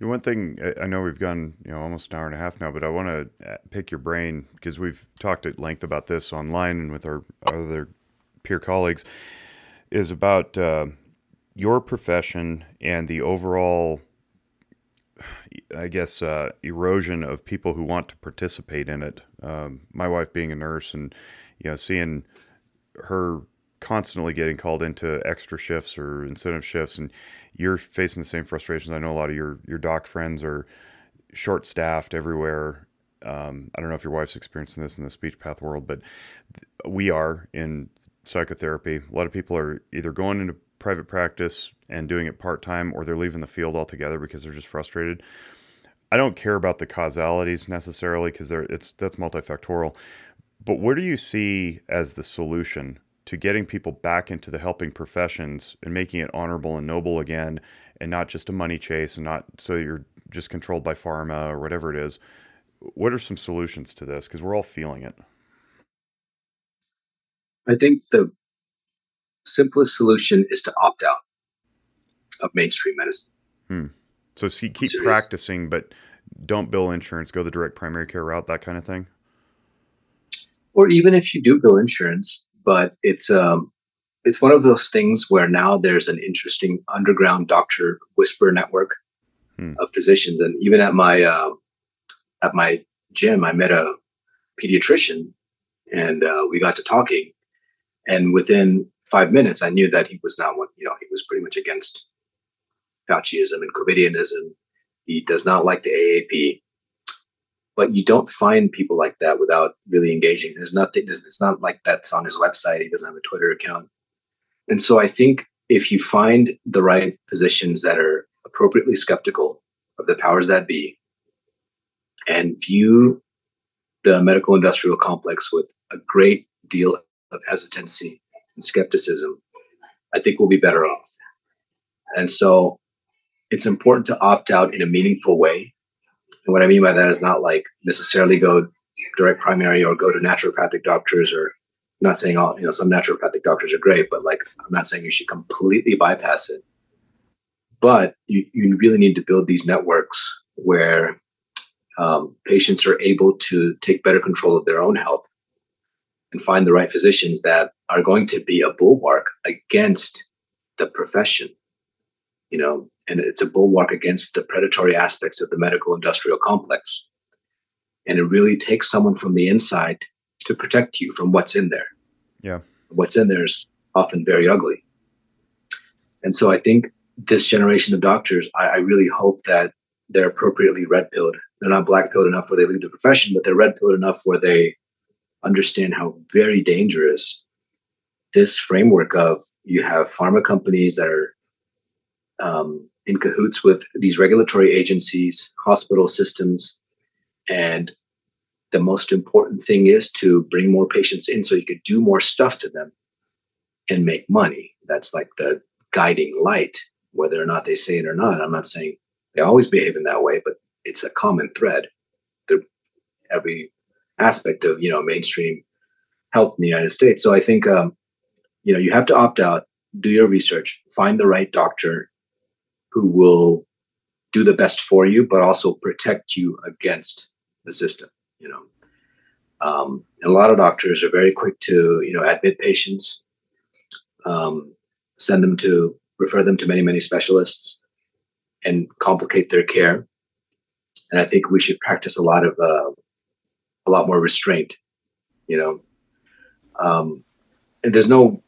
know. One thing, I know we've gone, you know, almost an hour and a half now, but I want to pick your brain, because we've talked at length about this online and with our other peer colleagues, is about your profession and the overall, I guess, erosion of people who want to participate in it. My wife being a nurse, and, you know, seeing her constantly getting called into extra shifts or incentive shifts, and you're facing the same frustrations. I know a lot of your doc friends are short-staffed everywhere. I don't know if your wife's experiencing this in the speech path world, but we are in psychotherapy. A lot of people are either going into private practice and doing it part-time, or they're leaving the field altogether because they're just frustrated. I don't care about the causalities necessarily, because that's multifactorial. But what do you see as the solution to getting people back into the helping professions and making it honorable and noble again, and not just a money chase, and not so you're just controlled by pharma or whatever it is? What are some solutions to this? Because we're all feeling it. I think the simplest solution is to opt out of mainstream medicine. So keep practicing, but don't bill insurance, go the direct primary care route, that kind of thing. Or even if you do go insurance, but it's one of those things where now there's an interesting underground doctor whisper network of physicians. And even at my gym, I met a pediatrician, and we got to talking. And within 5 minutes, I knew that he was not one. You know, he was pretty much against Fauciism and COVIDianism. He does not like the AAP. But you don't find people like that without really engaging. There's nothing. It's not like that's on his website. He doesn't have a Twitter account. And so I think if you find the right physicians that are appropriately skeptical of the powers that be and view the medical industrial complex with a great deal of hesitancy and skepticism, I think we'll be better off. And so it's important to opt out in a meaningful way. And what I mean by that is not like necessarily go direct primary or go to naturopathic doctors, or I'm not saying all, you know, some naturopathic doctors are great, but like, I'm not saying you should completely bypass it, but you really need to build these networks where patients are able to take better control of their own health and find the right physicians that are going to be a bulwark against the profession, you know. And it's a bulwark against the predatory aspects of the medical industrial complex. And it really takes someone from the inside to protect you from what's in there. Yeah. What's in there is often very ugly. And so I think this generation of doctors, I really hope that they're appropriately red-pilled. They're not black-pilled enough where they leave the profession, but they're red-pilled enough where they understand how very dangerous this framework of you have pharma companies that are in cahoots with these regulatory agencies, hospital systems. And the most important thing is to bring more patients in so you could do more stuff to them and make money. That's like the guiding light, whether or not they say it or not. I'm not saying they always behave in that way, but it's a common thread through every aspect of, you know, mainstream health in the United States. So I think, you know, you have to opt out, do your research, find the right doctor who will do the best for you, but also protect you against the system, you know. And a lot of doctors are very quick to, you know, admit patients, refer them to many, many specialists and complicate their care. And I think we should practice a lot more restraint, you know. And there's no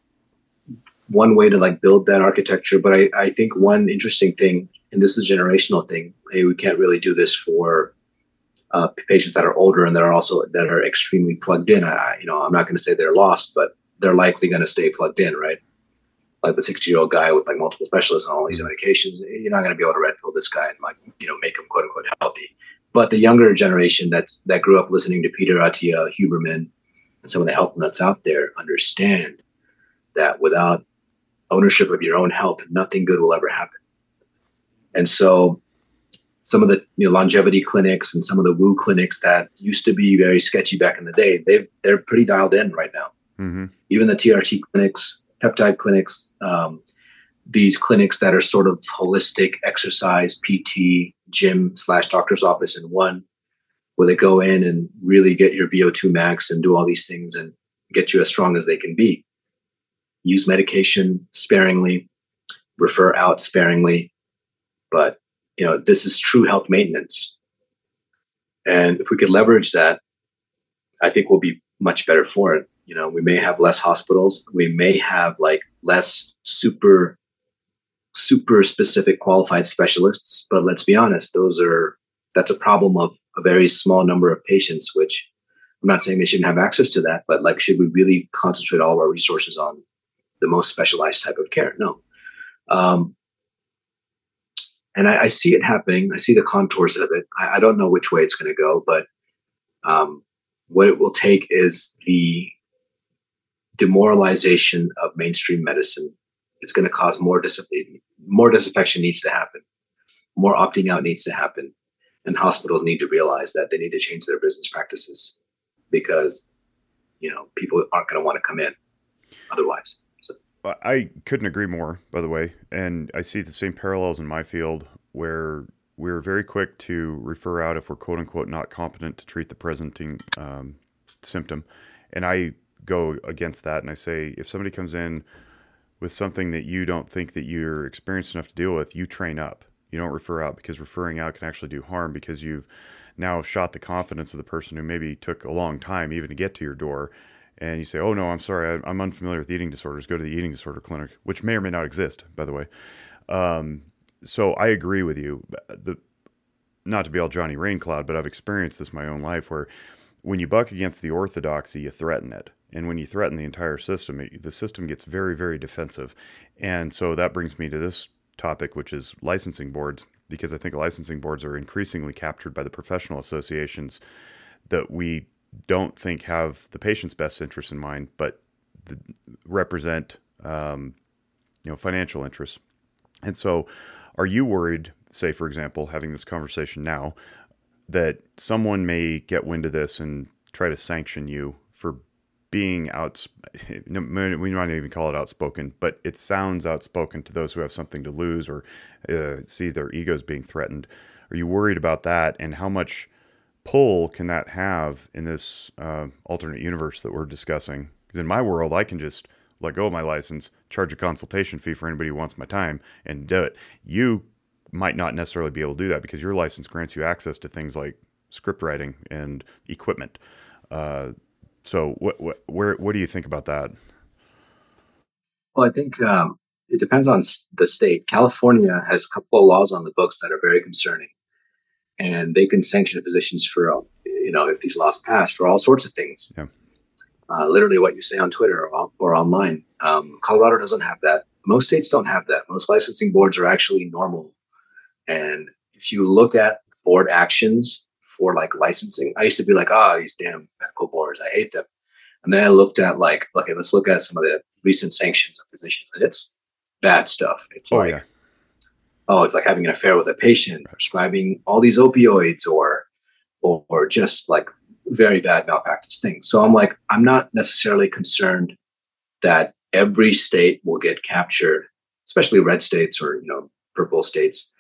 one way to like build that architecture. But I think one interesting thing, and this is a generational thing, hey, we can't really do this for patients that are older and that are extremely plugged in. I'm not going to say they're lost, but they're likely going to stay plugged in, right? Like the 60-year-old guy with like multiple specialists and all these medications, you're not going to be able to red pill this guy and like, you know, make him quote unquote healthy. But the younger generation that grew up listening to Peter Attia, Huberman, and some of the health nuts out there understand that without ownership of your own health, nothing good will ever happen. And so some of the, you know, longevity clinics and some of the woo clinics that used to be very sketchy back in the day, they're pretty dialed in right now. Mm-hmm. Even the TRT clinics, peptide clinics, these clinics that are sort of holistic exercise, PT, gym/doctor's office in one, where they go in and really get your VO2 max and do all these things and get you as strong as they can be. Use medication sparingly, refer out sparingly. But, you know, this is true health maintenance. And if we could leverage that, I think we'll be much better for it. You know, we may have less hospitals. We may have like less super specific qualified specialists. But let's be honest, that's a problem of a very small number of patients, which I'm not saying they shouldn't have access to that. But like, should we really concentrate all of our resources on the most specialized type of care? No. And I see it happening. I see the contours of it. I don't know which way it's going to go, but what it will take is the demoralization of mainstream medicine. It's going to cause more disaffection needs to happen. More opting out needs to happen. And hospitals need to realize that they need to change their business practices because, you know, people aren't going to want to come in otherwise. I couldn't agree more, by the way, and I see the same parallels in my field where we're very quick to refer out if we're quote-unquote not competent to treat the presenting symptom, And I go against that and I say, if somebody comes in with something that you don't think that you're experienced enough to deal with, you train up. You don't refer out, because referring out can actually do harm, because you've now shot the confidence of the person who maybe took a long time even to get to your door. And you say, oh, no, I'm sorry, I'm unfamiliar with eating disorders. Go to the eating disorder clinic, which may or may not exist, by the way. So I agree with you. Not to be all Johnny Raincloud, but I've experienced this in my own life, where when you buck against the orthodoxy, you threaten it. And when you threaten the entire system, the system gets very, very defensive. And so that brings me to this topic, which is licensing boards, because I think licensing boards are increasingly captured by the professional associations that we don't think have the patient's best interest in mind, but represent financial interests. And so are you worried, say, for example, having this conversation now, that someone may get wind of this and try to sanction you for being we might not even call it outspoken, but it sounds outspoken to those who have something to lose or see their egos being threatened. Are you worried about that? And how much pull can that have in this alternate universe that we're discussing? Because in my world, I can just let go of my license, charge a consultation fee for anybody who wants my time, and do it. You might not necessarily be able to do that, because your license grants you access to things like script writing and equipment. So what do you think about that? Well, I think it depends on the state. California has a couple of laws on the books that are very concerning, and they can sanction physicians for, if these laws pass, for all sorts of things. Yeah. Literally what you say on Twitter or online. Colorado doesn't have that. Most states don't have that. Most licensing boards are actually normal. And if you look at board actions for like licensing, I used to be like, these damn medical boards, I hate them. And then I looked at let's look at some of the recent sanctions of physicians, and it's bad stuff. It's it's like having an affair with a patient, prescribing all these opioids, or just like very bad malpractice things. So I'm like, I'm not necessarily concerned that every state will get captured, especially red states or purple states,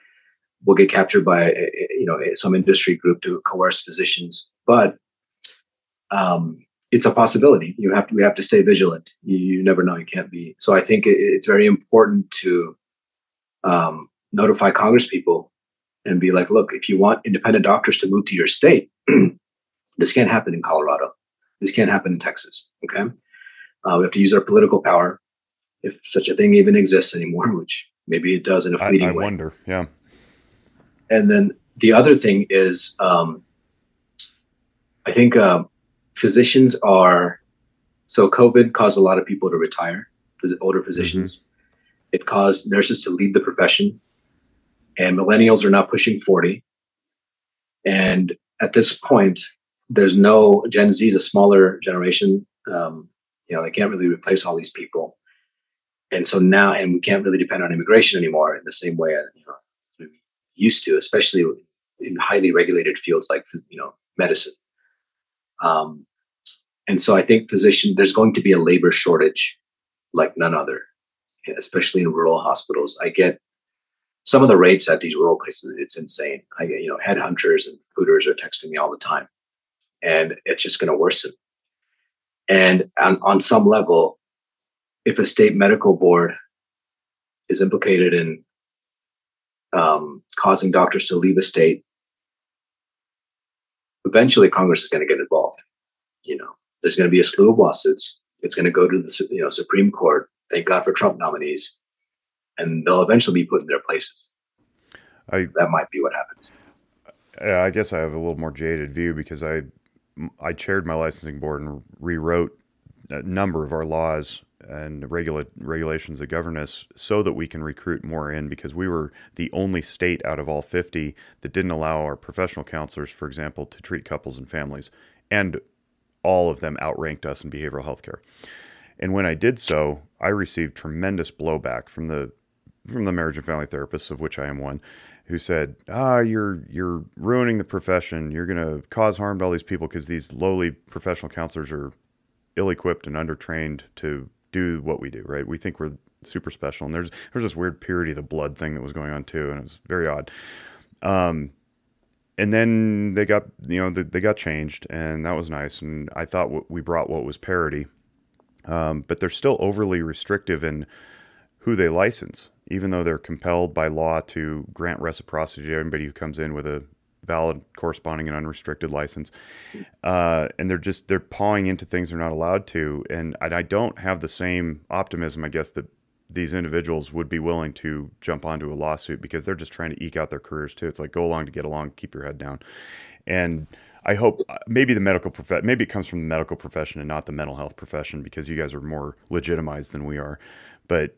will get captured by some industry group to coerce physicians, but it's a possibility. We have to stay vigilant. You never know. You can't be. So I think it's very important to notify congresspeople and be like, look, if you want independent doctors to move to your state, this can't happen in Colorado. This can't happen in Texas. Okay, we have to use our political power, if such a thing even exists anymore, which maybe it does in a fleeting way. I wonder. Yeah. And then the other thing is, I think physicians are, so COVID caused a lot of people to retire, older physicians. Mm-hmm. It caused nurses to leave the profession, and millennials are now pushing 40. And at this point, there's no, Gen Z is a smaller generation. They can't really replace all these people. And so now, and we can't really depend on immigration anymore in the same way, used to, especially in highly regulated fields like medicine, and so I think there's going to be a labor shortage like none other, especially in rural hospitals. I get some of the rates at these rural places; it's insane. I get headhunters and recruiters are texting me all the time, and it's just going to worsen. And on some level, if a state medical board is implicated in causing doctors to leave a state, eventually Congress is going to get involved. There's going to be a slew of lawsuits. It's going to go to the Supreme Court. Thank God for Trump nominees, and they'll eventually be put in their places. That might be what happens. I guess I have a little more jaded view, because I chaired my licensing board and rewrote a number of our laws and regulations that govern us, so that we can recruit more in, because we were the only state out of all 50 that didn't allow our professional counselors, for example, to treat couples and families. And all of them outranked us in behavioral health care. And when I did so, I received tremendous blowback from the marriage and family therapists, of which I am one, who said, you're ruining the profession. You're going to cause harm to all these people because these lowly professional counselors are ill-equipped and undertrained to do what we do, right? We think we're super special. And there's this weird purity of the blood thing that was going on too, and it was very odd. And then they got, you know, they got changed, and that was nice. And I thought we brought what was parity, but they're still overly restrictive in who they license, even though they're compelled by law to grant reciprocity to anybody who comes in with a valid corresponding and unrestricted license. And they're pawing into things they're not allowed to. And I don't have the same optimism, I guess, that these individuals would be willing to jump onto a lawsuit, because they're just trying to eke out their careers too. It's like, go along to get along, keep your head down. And I hope maybe maybe it comes from the medical profession and not the mental health profession, because you guys are more legitimized than we are. But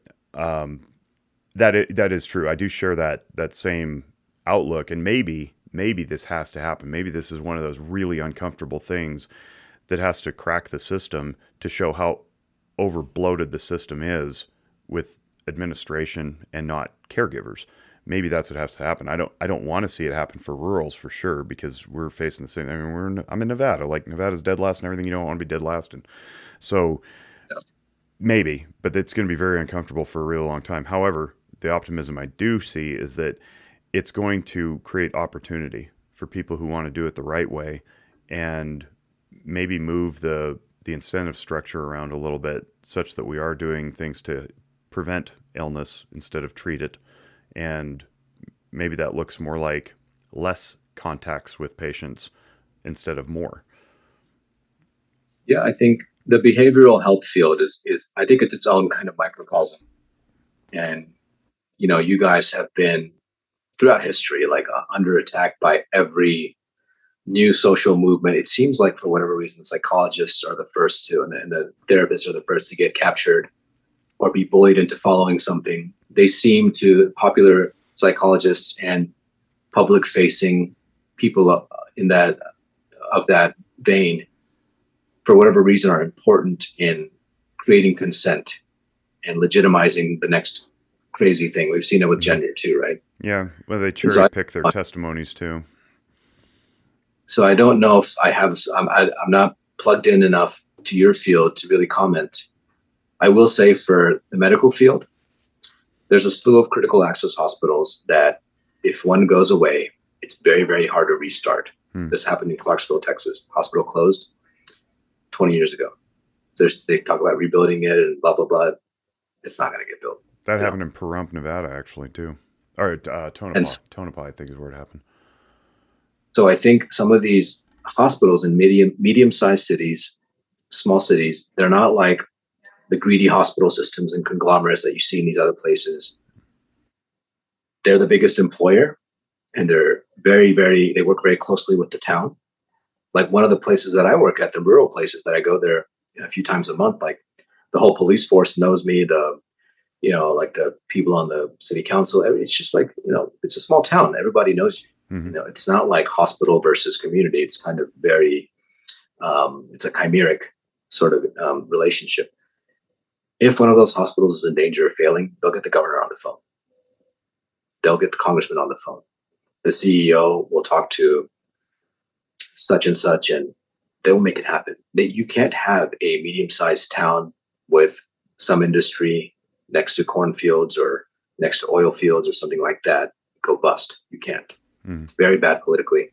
that is true. I do share that same outlook, and maybe this has to happen. Maybe this is one of those really uncomfortable things that has to crack the system to show how overbloated the system is with administration and not caregivers. Maybe that's what has to happen. I don't want to see it happen for rurals for sure, because we're facing the same. I mean, I'm in Nevada. Like, Nevada's dead last and everything. You don't want to be dead last, and so maybe, but it's going to be very uncomfortable for a really long time. However, the optimism I do see is that it's going to create opportunity for people who want to do it the right way, and maybe move the incentive structure around a little bit, such that we are doing things to prevent illness instead of treat it. And maybe that looks more like less contacts with patients instead of more. Yeah, I think the behavioral health field is I think it's its own kind of microcosm. And, you know, you guys have been throughout history, like under attack by every new social movement. It seems like, for whatever reason, the psychologists are the first to, and the therapists are the first to get captured or be bullied into following something. They seem to, popular psychologists and public-facing people in that, of that vein, for whatever reason, are important in creating consent and legitimizing the next crazy thing. We've seen it with gender too, right? Yeah, well, they cherry-pick their testimonies too. So I don't know if I'm not plugged in enough to your field to really comment. I will say, for the medical field, there's a slew of critical access hospitals that, if one goes away, it's very, very hard to restart. This happened in Clarksville, Texas. Hospital closed 20 years ago. They talk about rebuilding it and blah, blah, blah. It's not going to get built. That happened in Pahrump, Nevada, actually, too. Or Tonopah, I think, is where it happened. So I think some of these hospitals in medium-sized cities, small cities, they're not like the greedy hospital systems and conglomerates that you see in these other places. They're the biggest employer, and they're they work very closely with the town. Like, one of the places that I work at, the rural places that I go there a few times a month, like, the whole police force knows me, like the people on the city council. It's just like, you know, it's a small town. Everybody knows you. Mm-hmm. You know, it's not like hospital versus community. It's kind of very, it's a chimeric sort of relationship. If one of those hospitals is in danger of failing, they'll get the governor on the phone. They'll get the congressman on the phone. The CEO will talk to such and such, and they'll make it happen. You can't have a medium-sized town with some industry next to cornfields or next to oil fields or something like that go bust. You can't. It's very bad politically.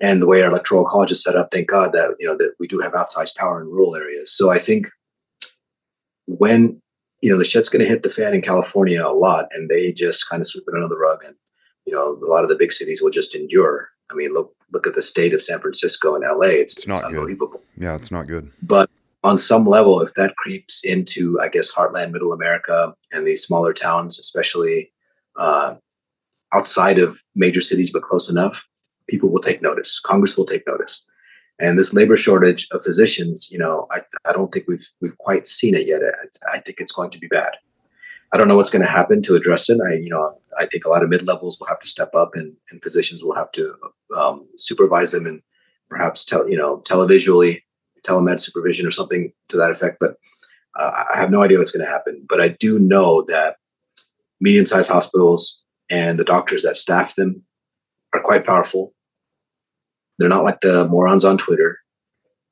And the way our electoral college is set up, thank God that, you know, that we do have outsized power in rural areas. So I think, when, you know, the shit's going to hit the fan in California a lot, and they just kind of sweep it under the rug, and, you know, a lot of the big cities will just endure. I mean, look at the state of San Francisco and LA. It's unbelievable. Yeah, it's not good. But on some level, if that creeps into, I guess, heartland middle America and these smaller towns, especially outside of major cities but close enough, people will take notice. Congress will take notice. And this labor shortage of physicians, you know, I don't think we've quite seen it yet. I think it's going to be bad. I don't know what's going to happen to address it. I think a lot of mid-levels will have to step up, and physicians will have to supervise them, and perhaps televisually, telemed supervision or something to that effect. But I have no idea what's going to happen. But I do know that medium-sized hospitals and the doctors that staff them are quite powerful. They're not like the morons on Twitter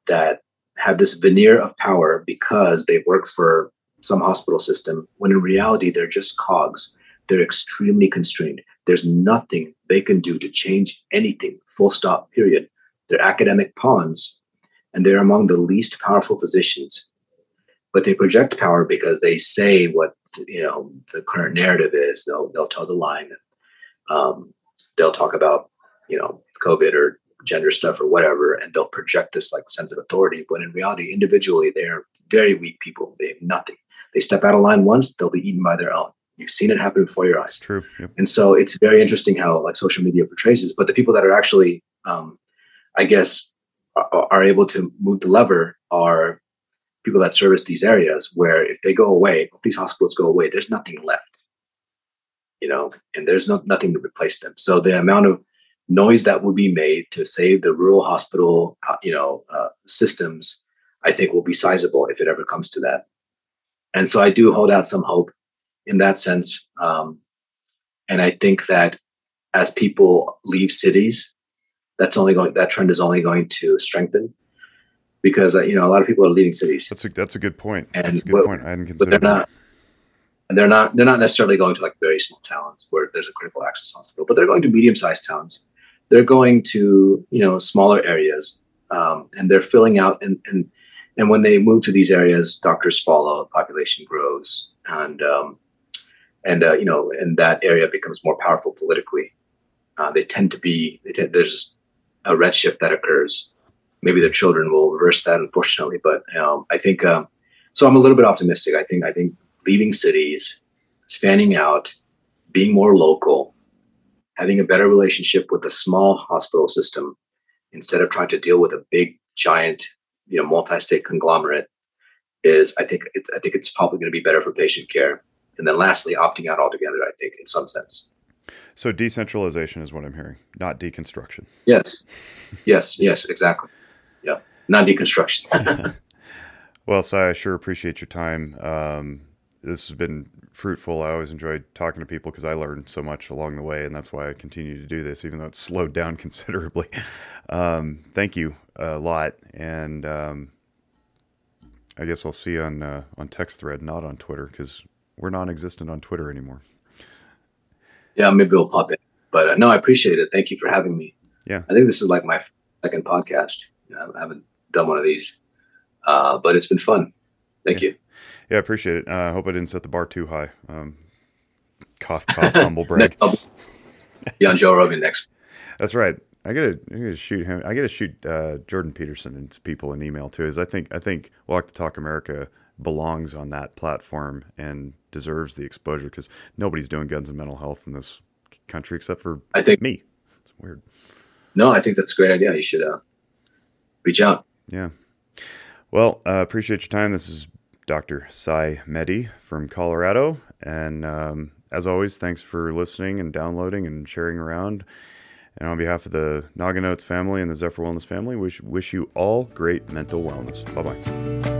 that have this veneer of power because they work for some hospital system, when in reality, they're just cogs. they're extremely constrained. There's nothing they can do to change anything, full stop, period. They're academic pawns, and they're among the least powerful physicians. But they project power because they say what the current narrative is. They'll toe the line. They'll talk about COVID or gender stuff or whatever, and they'll project this like sense of authority. When in reality, individually, they are very weak people. They have nothing. They step out of line once, they'll be eaten by their own. You've seen it happen before your eyes. It's true. Yep. And so it's very interesting how like social media portrays this. But the people that are actually, are able to move the lever are people that service these areas where if they go away, if these hospitals go away, there's nothing left, and there's nothing to replace them. So the amount of noise that will be made to save the rural hospital, systems, I think will be sizable if it ever comes to that. And so I do hold out some hope in that sense. And I think that as people leave cities, that trend is only going to strengthen because, a lot of people are leaving cities. That's a good point. That's a good point. I hadn't considered that. And they're not necessarily going to like very small towns where there's a critical access hospital, but they're going to medium-sized towns. They're going to, smaller areas, and they're filling out and when they move to these areas, doctors follow, population grows, and that area becomes more powerful politically. There's just a redshift that occurs. Maybe their children will reverse that, unfortunately. But I think so. I'm a little bit optimistic. I think leaving cities, fanning out, being more local, having a better relationship with the small hospital system instead of trying to deal with a big giant. Multi-state conglomerate is. I think it's probably going to be better for patient care. And then, lastly, opting out altogether. I think, in some sense. So, decentralization is what I'm hearing, not deconstruction. Yes, exactly. Yeah, not deconstruction. Well, Sai, I sure appreciate your time. This has been fruitful. I always enjoyed talking to people because I learned so much along the way, and that's why I continue to do this, even though it's slowed down considerably. Thank you a lot, and I guess I'll see you on TextThread, not on Twitter, because we're non-existent on Twitter anymore. Yeah, maybe we'll pop in. But no, I appreciate it. Thank you for having me. Yeah, I think this is like my second podcast. I haven't done one of these, but it's been fun. Thank you. Yeah, I appreciate it. I hope I didn't set the bar too high. Cough, cough, humble brag. Yeah, on Joe Rogan next. That's right. I gotta shoot him. I gotta shoot Jordan Peterson and people an email too. I think Walk the Talk America belongs on that platform and deserves the exposure because nobody's doing guns and mental health in this country except for me. It's weird. No, I think that's a great idea. You should reach out. Yeah. Well, appreciate your time. This is Dr. Sai Medhi from Colorado. And as always, thanks for listening and downloading and sharing around. And on behalf of the Naga Notes family and the Zephyr Wellness family, we wish you all great mental wellness. Bye-bye.